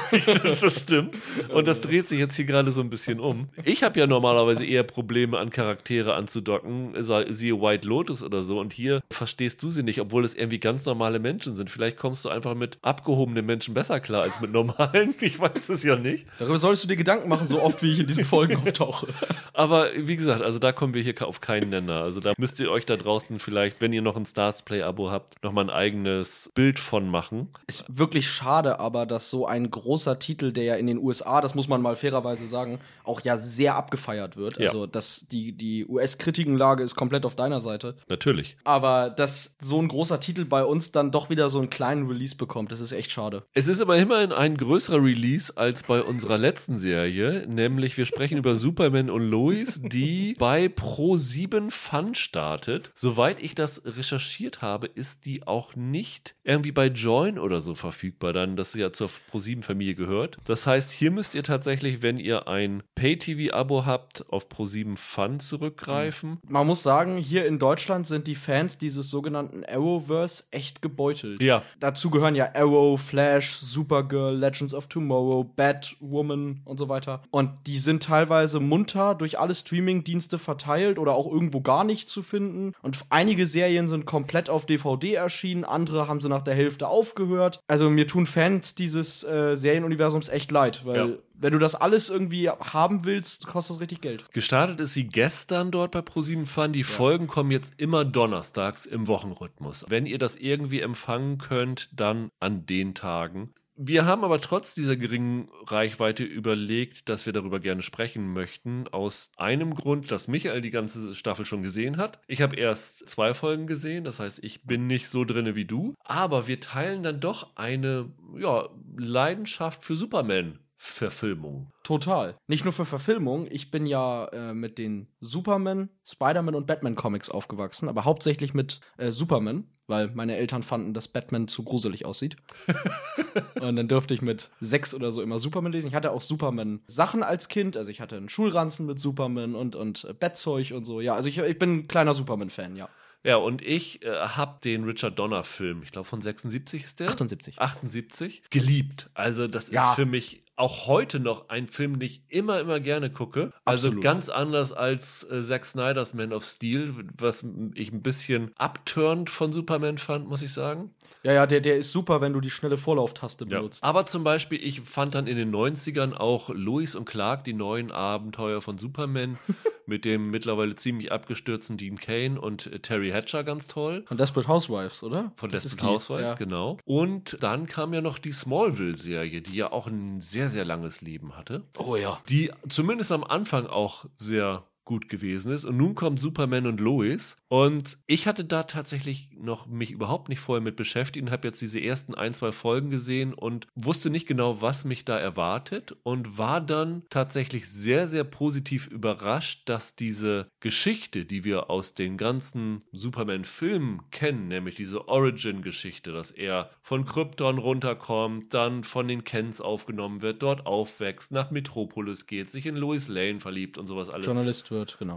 Das stimmt. Und das dreht sich jetzt hier gerade so ein bisschen um. Ich habe ja normalerweise eher Probleme an Charaktere anzudocken, siehe White Lotus oder so und hier verstehst du sie nicht, obwohl es irgendwie ganz normale Menschen sind. Vielleicht kommst du einfach mit abgehobenen Menschen besser klar als mit normalen. Ich weiß es ja nicht. Darüber solltest du dir Gedanken machen, so oft wie ich in diesen Folgen auftauche. Aber wie gesagt, also da kommen wir hier auf keinen Nenner. Also da müsst ihr euch da draußen vielleicht, wenn ihr noch ein Starsplay-Abo habt, nochmal ein eigenes Bild von machen. Ist wirklich schade aber, dass so ein großer Titel, der ja in den USA, das muss man mal fairerweise sagen, auch ja sehr abgefeiert wird. Ja. Also dass die US-Kritikenlage ist komplett auf deiner Seite. Natürlich. Aber dass so ein großer Titel bei uns dann doch wieder so einen kleinen Release bekommt, das ist echt schade. Es ist aber immerhin ein größerer Release als bei unserer letzten Serie, nämlich wir sprechen über Superman und Lois, die bei Pro7 Fun startet. Soweit ich das recherchiert habe, ist die auch nicht irgendwie bei Join oder so verfügbar, dann, dass sie ja zur Pro7-Familie gehört. Das heißt, hier müsst ihr tatsächlich, wenn ihr ein Pay-TV-Abo habt, auf Pro7 Fun zurückgreifen. Man muss sagen, hier in Deutschland sind die Fans dieses sogenannten Arrowverse echt gebeutelt. Ja. Dazu gehören ja Arrow, Flash, Supergirl, Legends of Tomorrow, Batwoman und so weiter. Und die sind teilweise munter durch alle Streaming-Dienste verteilt oder auch irgendwo gar nicht zu finden. Und einige Serien sind komplett auf DVD erschienen, andere haben sie nach der Hälfte aufgehört. Also mir tun Fans dieses Serienuniversums echt leid, weil wenn du das alles irgendwie haben willst, kostet das richtig Geld. Gestartet ist sie gestern dort bei ProSieben Fun. Die Folgen kommen jetzt immer donnerstags im Wochenrhythmus. Wenn ihr das irgendwie empfangen könnt, dann an den Tagen. Wir haben aber trotz dieser geringen Reichweite überlegt, dass wir darüber gerne sprechen möchten. Aus einem Grund, dass Michael die ganze Staffel schon gesehen hat. Ich habe erst 2 Folgen gesehen, das heißt, ich bin nicht so drinne wie du. Aber wir teilen dann doch eine Leidenschaft für Superman-Verfilmung. Total. Nicht nur für Verfilmung. Ich bin ja mit den Superman, Spider-Man und Batman-Comics aufgewachsen, aber hauptsächlich mit Superman, weil meine Eltern fanden, dass Batman zu gruselig aussieht. Und dann durfte ich mit 6 oder so immer Superman lesen. Ich hatte auch Superman-Sachen als Kind. Also ich hatte einen Schulranzen mit Superman und Bettzeug und so. Ja, also ich bin ein kleiner Superman-Fan, ja. Ja, und ich habe den Richard-Donner-Film, ich glaube von 76 ist der? 78. Geliebt. Also das ist für mich auch heute noch ein Film, den ich immer gerne gucke. Also absolut. Ganz anders als Zack Snyders Man of Steel, was ich ein bisschen abturnt von Superman fand, muss ich sagen. Ja, der ist super, wenn du die schnelle Vorlauftaste benutzt. Aber zum Beispiel, ich fand dann in den 90ern auch Lois und Clark, die neuen Abenteuer von Superman, mit dem mittlerweile ziemlich abgestürzten Dean Cain und Terry Hatcher ganz toll. Von Desperate Housewives, oder? Von Desperate Housewives, genau. Und dann kam ja noch die Smallville-Serie, die ja auch ein sehr, sehr langes Leben hatte. Oh ja. Die zumindest am Anfang auch sehr gut gewesen ist. Und nun kommt Superman und Lois. Und ich hatte da tatsächlich noch mich überhaupt nicht vorher mit beschäftigt und habe jetzt diese ersten 1-2 Folgen gesehen und wusste nicht genau, was mich da erwartet und war dann tatsächlich sehr, sehr positiv überrascht, dass diese Geschichte, die wir aus den ganzen Superman-Filmen kennen, nämlich diese Origin-Geschichte, dass er von Krypton runterkommt, dann von den Kents aufgenommen wird, dort aufwächst, nach Metropolis geht, sich in Lois Lane verliebt und sowas alles.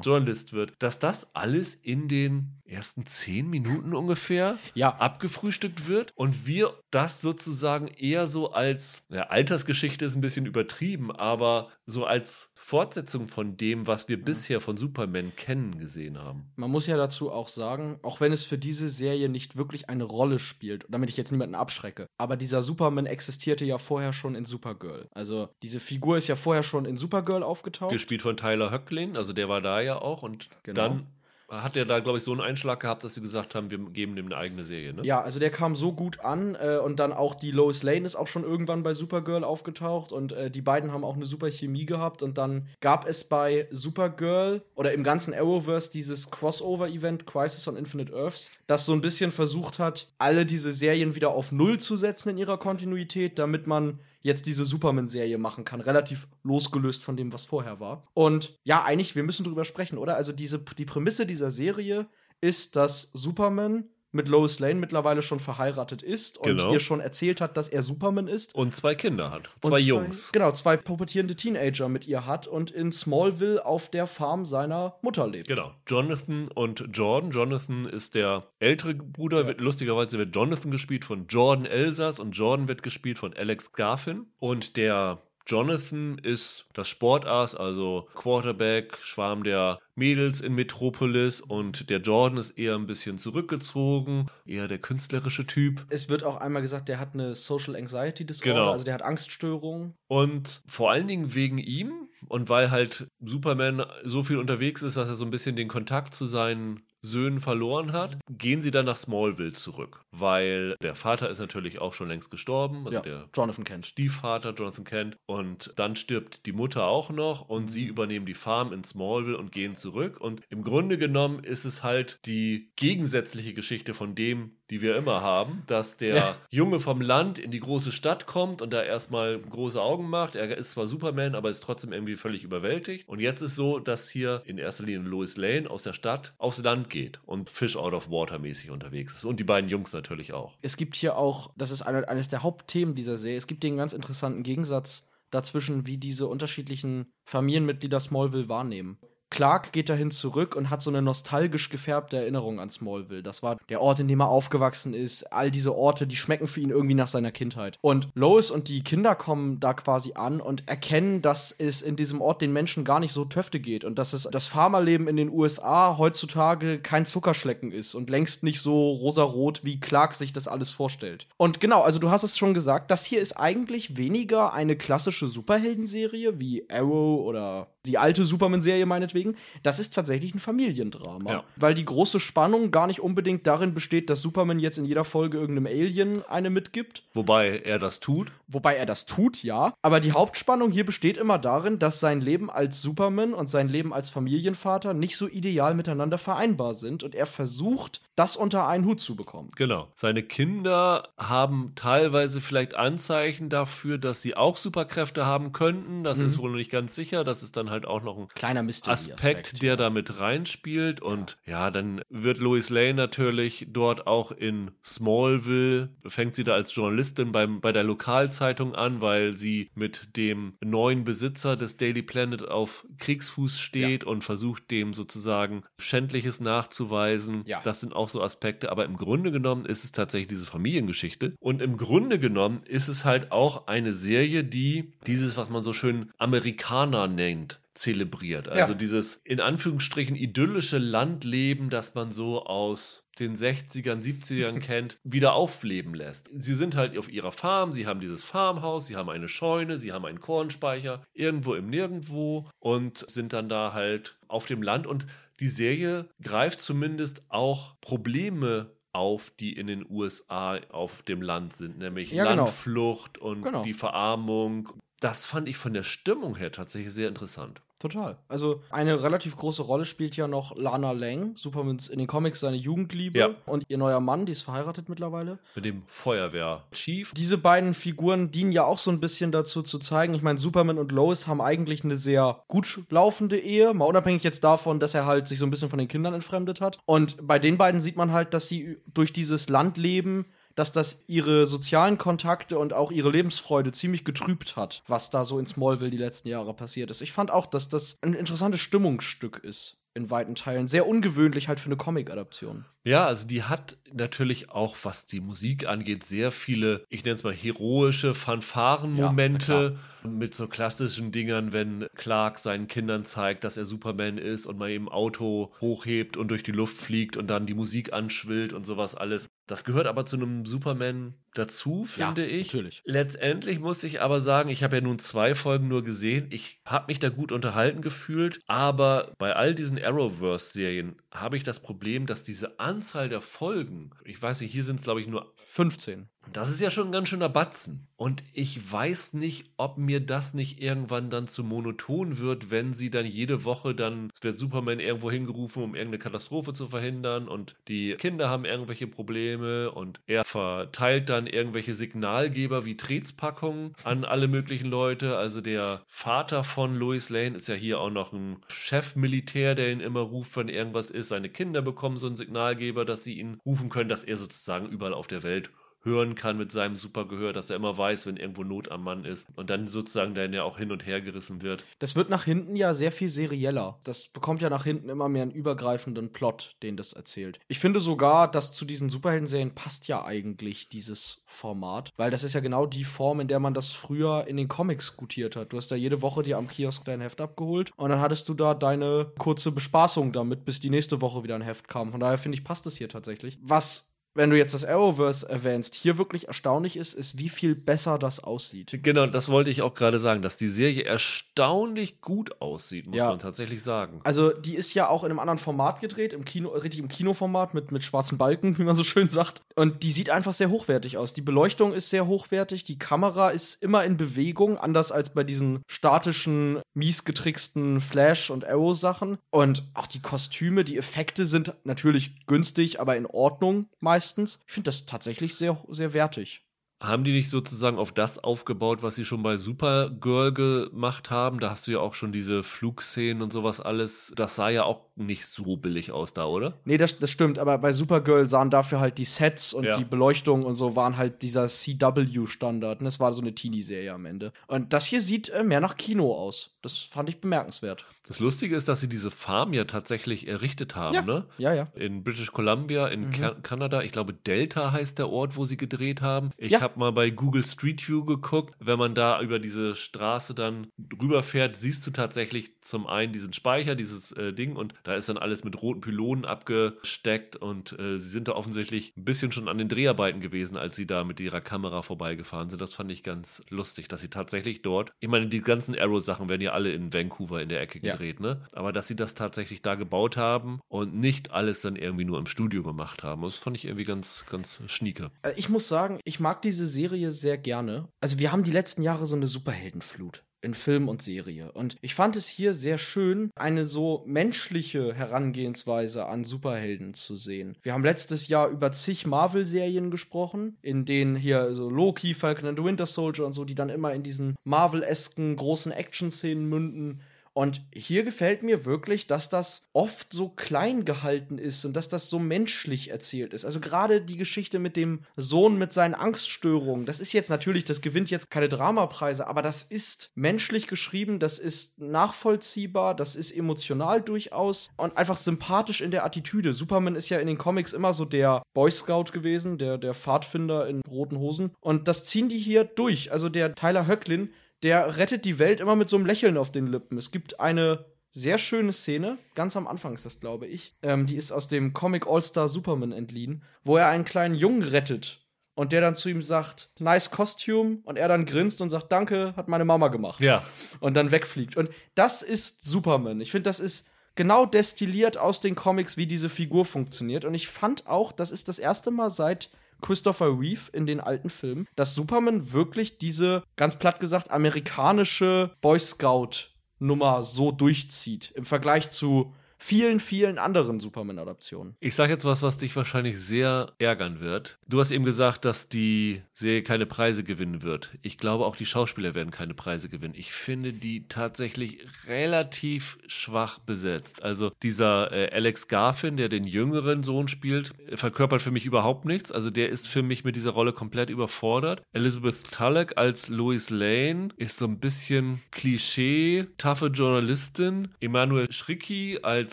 Journalist wird, dass das alles in den ersten 10 Minuten ungefähr abgefrühstückt wird und wir das sozusagen eher so als, Altersgeschichte ist ein bisschen übertrieben, aber so als Fortsetzung von dem, was wir bisher von Superman kennen, gesehen haben. Man muss ja dazu auch sagen, auch wenn es für diese Serie nicht wirklich eine Rolle spielt, damit ich jetzt niemanden abschrecke, aber dieser Superman existierte ja vorher schon in Supergirl. Also diese Figur ist ja vorher schon in Supergirl aufgetaucht. Gespielt von Tyler Hoechlin, also der war da ja auch und dann hat er da, glaube ich, so einen Einschlag gehabt, dass sie gesagt haben, wir geben dem eine eigene Serie, ne? Ja, also der kam so gut an und dann auch die Lois Lane ist auch schon irgendwann bei Supergirl aufgetaucht und die beiden haben auch eine super Chemie gehabt und dann gab es bei Supergirl oder im ganzen Arrowverse dieses Crossover-Event Crisis on Infinite Earths, das so ein bisschen versucht hat, alle diese Serien wieder auf Null zu setzen in ihrer Kontinuität, damit man jetzt diese Superman-Serie machen kann, relativ losgelöst von dem, was vorher war. Und ja, eigentlich, wir müssen drüber sprechen, oder? Also die Prämisse dieser Serie ist, dass Superman mit Lois Lane mittlerweile schon verheiratet ist und ihr schon erzählt hat, dass er Superman ist. Und 2 Kinder hat, 2 Jungs. Genau, 2 pubertierende Teenager mit ihr hat und in Smallville auf der Farm seiner Mutter lebt. Genau, Jonathan und Jordan. Jonathan ist der ältere Bruder. Ja. Lustigerweise wird Jonathan gespielt von Jordan Elsas und Jordan wird gespielt von Alex Garfin. Und der Jonathan ist das Sportass, also Quarterback, Schwarm der Mädels in Metropolis und der Jordan ist eher ein bisschen zurückgezogen, eher der künstlerische Typ. Es wird auch einmal gesagt, der hat eine Social Anxiety Disorder, also der hat Angststörungen. Und vor allen Dingen wegen ihm und weil halt Superman so viel unterwegs ist, dass er so ein bisschen den Kontakt zu seinen Söhnen verloren hat, gehen sie dann nach Smallville zurück, weil der Vater ist natürlich auch schon längst gestorben, also der Jonathan Kent. Stiefvater Jonathan Kent und dann stirbt die Mutter auch noch und sie übernehmen die Farm in Smallville und gehen zurück und im Grunde genommen ist es halt die gegensätzliche Geschichte von dem, die wir immer haben, dass der Junge vom Land in die große Stadt kommt und da erstmal große Augen macht. Er ist zwar Superman, aber ist trotzdem irgendwie völlig überwältigt und jetzt ist so, dass hier in erster Linie Lois Lane aus der Stadt aufs Land geht und Fish out of water mäßig unterwegs ist. Und die beiden Jungs natürlich auch. Es gibt hier auch, das ist eines der Hauptthemen dieser Serie, es gibt den ganz interessanten Gegensatz dazwischen, wie diese unterschiedlichen Familienmitglieder Smallville wahrnehmen. Clark geht dahin zurück und hat so eine nostalgisch gefärbte Erinnerung an Smallville. Das war der Ort, in dem er aufgewachsen ist. All diese Orte, die schmecken für ihn irgendwie nach seiner Kindheit. Und Lois und die Kinder kommen da quasi an und erkennen, dass es in diesem Ort den Menschen gar nicht so töfte geht und dass es das Farmerleben in den USA heutzutage kein Zuckerschlecken ist und längst nicht so rosarot, wie Clark sich das alles vorstellt. Und genau, also du hast es schon gesagt, das hier ist eigentlich weniger eine klassische Superheldenserie wie Arrow oder die alte Superman-Serie meinetwegen, das ist tatsächlich ein Familiendrama. Ja. Weil die große Spannung gar nicht unbedingt darin besteht, dass Superman jetzt in jeder Folge irgendeinem Alien eine mitgibt. Wobei er das tut, ja. Aber die Hauptspannung hier besteht immer darin, dass sein Leben als Superman und sein Leben als Familienvater nicht so ideal miteinander vereinbar sind und er versucht, das unter einen Hut zu bekommen. Genau. Seine Kinder haben teilweise vielleicht Anzeichen dafür, dass sie auch Superkräfte haben könnten. Das ist wohl noch nicht ganz sicher. Das ist dann halt auch noch ein kleiner Aspekt, der da mit reinspielt. Und ja, dann wird Lois Lane natürlich dort auch in Smallville, fängt sie da als Journalistin bei der Lokalzeitung an, weil sie mit dem neuen Besitzer des Daily Planet auf Kriegsfuß steht und versucht, dem sozusagen Schändliches nachzuweisen. Ja. Das sind auch so Aspekte, aber im Grunde genommen ist es tatsächlich diese Familiengeschichte. Und im Grunde genommen ist es halt auch eine Serie, die dieses, was man so schön Amerikaner nennt, zelebriert. Also dieses in Anführungsstrichen idyllische Landleben, das man so aus den 60ern, 70ern kennt, wieder aufleben lässt. Sie sind halt auf ihrer Farm, sie haben dieses Farmhaus, sie haben eine Scheune, sie haben einen Kornspeicher, irgendwo im Nirgendwo und sind dann da halt auf dem Land. Und die Serie greift zumindest auch Probleme auf, die in den USA auf dem Land sind, nämlich Landflucht und die Verarmung. Das fand ich von der Stimmung her tatsächlich sehr interessant. Total. Also eine relativ große Rolle spielt ja noch Lana Lang, Supermans in den Comics seine Jugendliebe und ihr neuer Mann, die ist verheiratet mittlerweile. Mit dem Feuerwehr-Chief. Diese beiden Figuren dienen ja auch so ein bisschen dazu zu zeigen, ich meine, Superman und Lois haben eigentlich eine sehr gut laufende Ehe, mal unabhängig jetzt davon, dass er halt sich so ein bisschen von den Kindern entfremdet hat. Und bei den beiden sieht man halt, dass sie durch dieses Landleben, dass das ihre sozialen Kontakte und auch ihre Lebensfreude ziemlich getrübt hat, was da so in Smallville die letzten Jahre passiert ist. Ich fand auch, dass das ein interessantes Stimmungsstück ist. In weiten Teilen. Sehr ungewöhnlich halt für eine Comic-Adaption. Ja, also die hat natürlich auch, was die Musik angeht, sehr viele, ich nenne es mal heroische Fanfarenmomente mit so klassischen Dingern, wenn Clark seinen Kindern zeigt, dass er Superman ist und mal eben Auto hochhebt und durch die Luft fliegt und dann die Musik anschwillt und sowas alles. Das gehört aber zu einem Superman dazu, finde ich. Natürlich. Letztendlich muss ich aber sagen, ich habe ja nun 2 Folgen nur gesehen. Ich habe mich da gut unterhalten gefühlt, aber bei all diesen Arrowverse-Serien habe ich das Problem, dass diese Anzahl der Folgen, ich weiß nicht, hier sind es glaube ich nur 15. Das ist ja schon ein ganz schöner Batzen. Und ich weiß nicht, ob mir das nicht irgendwann dann zu monoton wird, wenn sie dann jede Woche dann wird Superman irgendwo hingerufen, um irgendeine Katastrophe zu verhindern und die Kinder haben irgendwelche Probleme und er verteilt dann irgendwelche Signalgeber wie Tretspackungen an alle möglichen Leute. Also der Vater von Lois Lane ist ja hier auch noch ein Chefmilitär, der ihn immer ruft, wenn irgendwas ist. Seine Kinder bekommen so einen Signalgeber, dass sie ihn rufen können, dass er sozusagen überall auf der Welt hören kann mit seinem Supergehör, dass er immer weiß, wenn irgendwo Not am Mann ist und dann sozusagen dann ja auch hin und her gerissen wird. Das wird nach hinten ja sehr viel serieller. Das bekommt ja nach hinten immer mehr einen übergreifenden Plot, den das erzählt. Ich finde sogar, dass zu diesen Superhelden-Serien passt ja eigentlich dieses Format, weil das ist ja genau die Form, in der man das früher in den Comics gutiert hat. Du hast da jede Woche dir am Kiosk dein Heft abgeholt und dann hattest du da deine kurze Bespaßung damit, bis die nächste Woche wieder ein Heft kam. Von daher finde ich, passt das hier tatsächlich. Was, wenn du jetzt das Arrowverse erwähnst, hier wirklich erstaunlich ist, wie viel besser das aussieht. Genau, das wollte ich auch gerade sagen, dass die Serie erstaunlich gut aussieht, muss man tatsächlich sagen. Also die ist ja auch in einem anderen Format gedreht, im Kino, richtig im Kinoformat mit schwarzen Balken, wie man so schön sagt. Und die sieht einfach sehr hochwertig aus. Die Beleuchtung ist sehr hochwertig, die Kamera ist immer in Bewegung, anders als bei diesen statischen, mies getricksten Flash- und Arrow-Sachen. Und auch die Kostüme, die Effekte sind natürlich günstig, aber in Ordnung meistens. Ich finde das tatsächlich sehr, sehr wertig. Haben die nicht sozusagen auf das aufgebaut, was sie schon bei Supergirl gemacht haben? Da hast du ja auch schon diese Flugszenen und sowas alles. Das sah ja auch gucken nicht so billig aus da, oder? Nee, das stimmt, aber bei Supergirl sahen dafür halt die Sets und die Beleuchtung und so waren halt dieser CW-Standard. Und das war so eine Teenie-Serie am Ende. Und das hier sieht mehr nach Kino aus. Das fand ich bemerkenswert. Das Lustige ist, dass sie diese Farm ja tatsächlich errichtet haben, ne? Ja, ja. In British Columbia, in Kanada. Ich glaube, Delta heißt der Ort, wo sie gedreht haben. Ich habe mal bei Google Street View geguckt. Wenn man da über diese Straße dann rüberfährt, siehst du tatsächlich zum einen diesen Speicher, dieses Ding, und da ist dann alles mit roten Pylonen abgesteckt und sie sind da offensichtlich ein bisschen schon an den Dreharbeiten gewesen, als sie da mit ihrer Kamera vorbeigefahren sind. Das fand ich ganz lustig, dass sie tatsächlich dort, ich meine, die ganzen Arrow-Sachen werden ja alle in Vancouver in der Ecke gedreht, ne? Aber dass sie das tatsächlich da gebaut haben und nicht alles dann irgendwie nur im Studio gemacht haben, das fand ich irgendwie ganz, ganz schnieke. Ich muss sagen, ich mag diese Serie sehr gerne. Also wir haben die letzten Jahre so eine Superheldenflut in Film und Serie. Und ich fand es hier sehr schön, eine so menschliche Herangehensweise an Superhelden zu sehen. Wir haben letztes Jahr über zig Marvel-Serien gesprochen, in denen hier so Loki, Falcon and the Winter Soldier und so, die dann immer in diesen Marvel-esken großen Action-Szenen münden. Und hier gefällt mir wirklich, dass das oft so klein gehalten ist und dass das so menschlich erzählt ist. Also gerade die Geschichte mit dem Sohn mit seinen Angststörungen, das ist jetzt natürlich, das gewinnt jetzt keine Dramapreise, aber das ist menschlich geschrieben, das ist nachvollziehbar, das ist emotional durchaus und einfach sympathisch in der Attitüde. Superman ist ja in den Comics immer so der Boy Scout gewesen, der Pfadfinder in roten Hosen, und das ziehen die hier durch. Also der Tyler Hoechlin, der rettet die Welt immer mit so einem Lächeln auf den Lippen. Es gibt eine sehr schöne Szene, ganz am Anfang ist das, glaube ich, die ist aus dem Comic All-Star Superman entliehen, wo er einen kleinen Jungen rettet und der dann zu ihm sagt, nice costume, und er dann grinst und sagt, danke, hat meine Mama gemacht. Ja. Und dann wegfliegt. Und das ist Superman. Ich finde, das ist genau destilliert aus den Comics, wie diese Figur funktioniert. Und ich fand auch, das ist das erste Mal seit Christopher Reeve in den alten Filmen, dass Superman wirklich diese, ganz platt gesagt, amerikanische Boy Scout-Nummer so durchzieht. Im Vergleich zu vielen, vielen anderen Superman-Adaptionen. Ich sag jetzt was dich wahrscheinlich sehr ärgern wird. Du hast eben gesagt, dass die Serie keine Preise gewinnen wird. Ich glaube, auch die Schauspieler werden keine Preise gewinnen. Ich finde die tatsächlich relativ schwach besetzt. Also dieser Alex Garfin, der den jüngeren Sohn spielt, verkörpert für mich überhaupt nichts. Also der ist für mich mit dieser Rolle komplett überfordert. Elizabeth Tulloch als Lois Lane ist so ein bisschen Klischee, taffe Journalistin. Emanuel Schricky als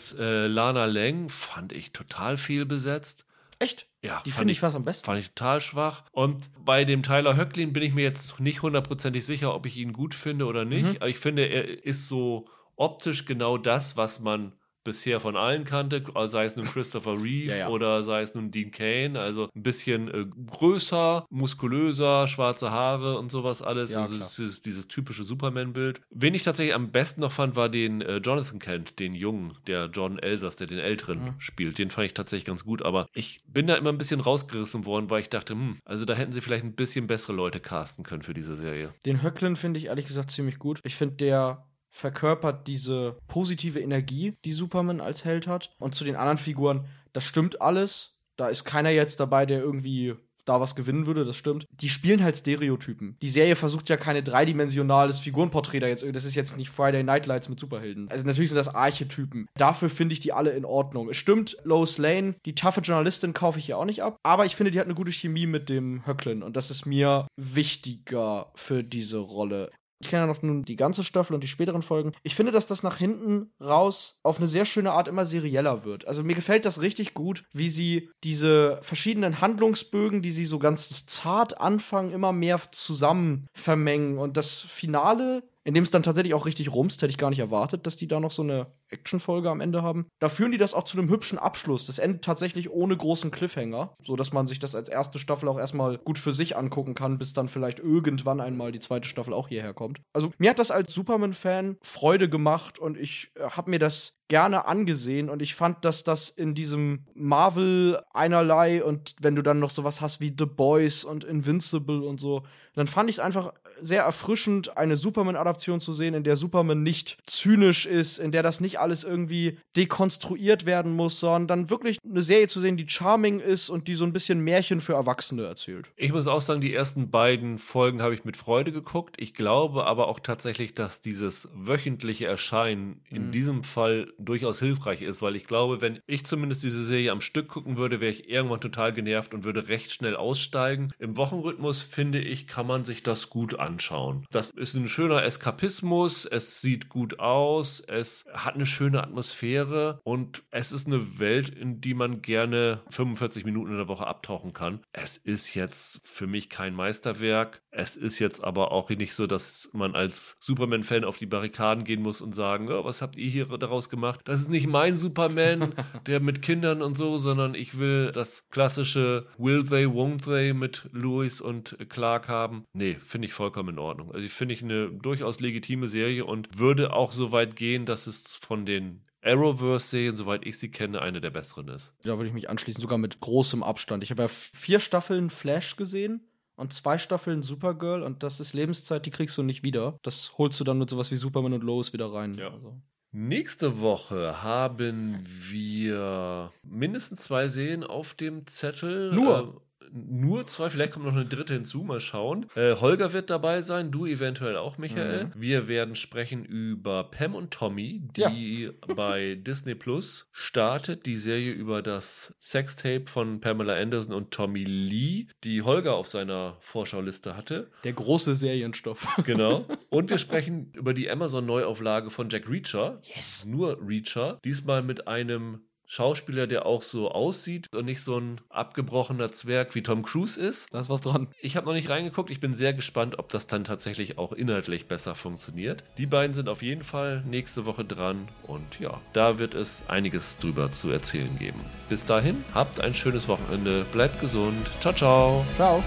Lana Lang fand ich total fehlbesetzt. Echt? Ja, die finde ich fast am besten. Fand ich total schwach. Und bei dem Tyler Hoechlin bin ich mir jetzt nicht 100%ig sicher, ob ich ihn gut finde oder nicht. Aber ich finde, er ist so optisch genau das, was man bisher von allen kannte, sei es nun Christopher Reeve oder sei es nun Dean Cain, also ein bisschen größer, muskulöser, schwarze Haare und sowas alles, ja, also es ist dieses typische Superman-Bild. Wen ich tatsächlich am besten noch fand, war den Jonathan Kent, den Jungen, der Jordan Elsass, der den Älteren spielt, den fand ich tatsächlich ganz gut, aber ich bin da immer ein bisschen rausgerissen worden, weil ich dachte, also da hätten sie vielleicht ein bisschen bessere Leute casten können für diese Serie. Den Hoechlin finde ich ehrlich gesagt ziemlich gut. Ich finde, der verkörpert diese positive Energie, die Superman als Held hat. Und zu den anderen Figuren, das stimmt alles. Da ist keiner jetzt dabei, der irgendwie da was gewinnen würde, das stimmt. Die spielen halt Stereotypen. Die Serie versucht ja keine dreidimensionales Figurenporträt da jetzt. Das ist jetzt nicht Friday Night Lights mit Superhelden. Also natürlich sind das Archetypen. Dafür finde ich die alle in Ordnung. Es stimmt, Lois Lane, die taffe Journalistin, kaufe ich ja auch nicht ab. Aber ich finde, die hat eine gute Chemie mit dem Hoechlin. Und das ist mir wichtiger für diese Rolle. Ich kenne ja noch nun die ganze Staffel und die späteren Folgen. Ich finde, dass das nach hinten raus auf eine sehr schöne Art immer serieller wird. Also mir gefällt das richtig gut, wie sie diese verschiedenen Handlungsbögen, die sie so ganz zart anfangen, immer mehr zusammen vermengen. Und das Finale, in dem es dann tatsächlich auch richtig rumst, hätte ich gar nicht erwartet, dass die da noch so eine Actionfolge am Ende haben. Da führen die das auch zu einem hübschen Abschluss. Das endet tatsächlich ohne großen Cliffhanger, sodass man sich das als erste Staffel auch erstmal gut für sich angucken kann, bis dann vielleicht irgendwann einmal die zweite Staffel auch hierher kommt. Also mir hat das als Superman-Fan Freude gemacht und ich habe mir das gerne angesehen und ich fand, dass das in diesem Marvel einerlei und wenn du dann noch sowas hast wie The Boys und Invincible und so, dann fand ich es einfach sehr erfrischend, eine Superman-Adaption zu sehen, in der Superman nicht zynisch ist, in der das nicht alles irgendwie dekonstruiert werden muss, sondern dann wirklich eine Serie zu sehen, die charming ist und die so ein bisschen Märchen für Erwachsene erzählt. Ich muss auch sagen, die ersten beiden Folgen habe ich mit Freude geguckt. Ich glaube aber auch tatsächlich, dass dieses wöchentliche Erscheinen in diesem Fall durchaus hilfreich ist, weil ich glaube, wenn ich zumindest diese Serie am Stück gucken würde, wäre ich irgendwann total genervt und würde recht schnell aussteigen. Im Wochenrhythmus, finde ich, kann man sich das gut anschauen. Das ist ein schöner Eskapismus, es sieht gut aus, es hat eine schöne Atmosphäre und es ist eine Welt, in die man gerne 45 Minuten in der Woche abtauchen kann. Es ist jetzt für mich kein Meisterwerk. Es ist jetzt aber auch nicht so, dass man als Superman-Fan auf die Barrikaden gehen muss und sagen, oh, was habt ihr hier daraus gemacht? Das ist nicht mein Superman, der mit Kindern und so, sondern ich will das klassische Will They, Won't They mit Lois und Clark haben. Nee, finde ich vollkommen in Ordnung. Also finde ich eine durchaus legitime Serie und würde auch so weit gehen, dass es von den Arrowverse-Serien, soweit ich sie kenne, eine der besseren ist. Da würde ich mich anschließen, sogar mit großem Abstand. Ich habe ja 4 Staffeln Flash gesehen. Und 2 Staffeln Supergirl und das ist Lebenszeit, die kriegst du nicht wieder. Das holst du dann mit sowas wie Superman und Lois wieder rein. Ja. Also. Nächste Woche haben wir mindestens 2 Serien auf dem Zettel. Nur 2, vielleicht kommt noch eine dritte hinzu, mal schauen. Holger wird dabei sein, du eventuell auch, Michael. Mhm. Wir werden sprechen über Pam und Tommy, die bei Disney Plus startet. Die Serie über das Sextape von Pamela Anderson und Tommy Lee, die Holger auf seiner Vorschauliste hatte. Der große Serienstoff. Genau. Und wir sprechen über die Amazon-Neuauflage von Jack Reacher. Yes. Nur Reacher. Diesmal mit einem Schauspieler, der auch so aussieht und nicht so ein abgebrochener Zwerg wie Tom Cruise ist. Da ist was dran. Ich habe noch nicht reingeguckt. Ich bin sehr gespannt, ob das dann tatsächlich auch inhaltlich besser funktioniert. Die beiden sind auf jeden Fall nächste Woche dran. Und ja, da wird es einiges drüber zu erzählen geben. Bis dahin, habt ein schönes Wochenende. Bleibt gesund. Ciao, ciao. Ciao.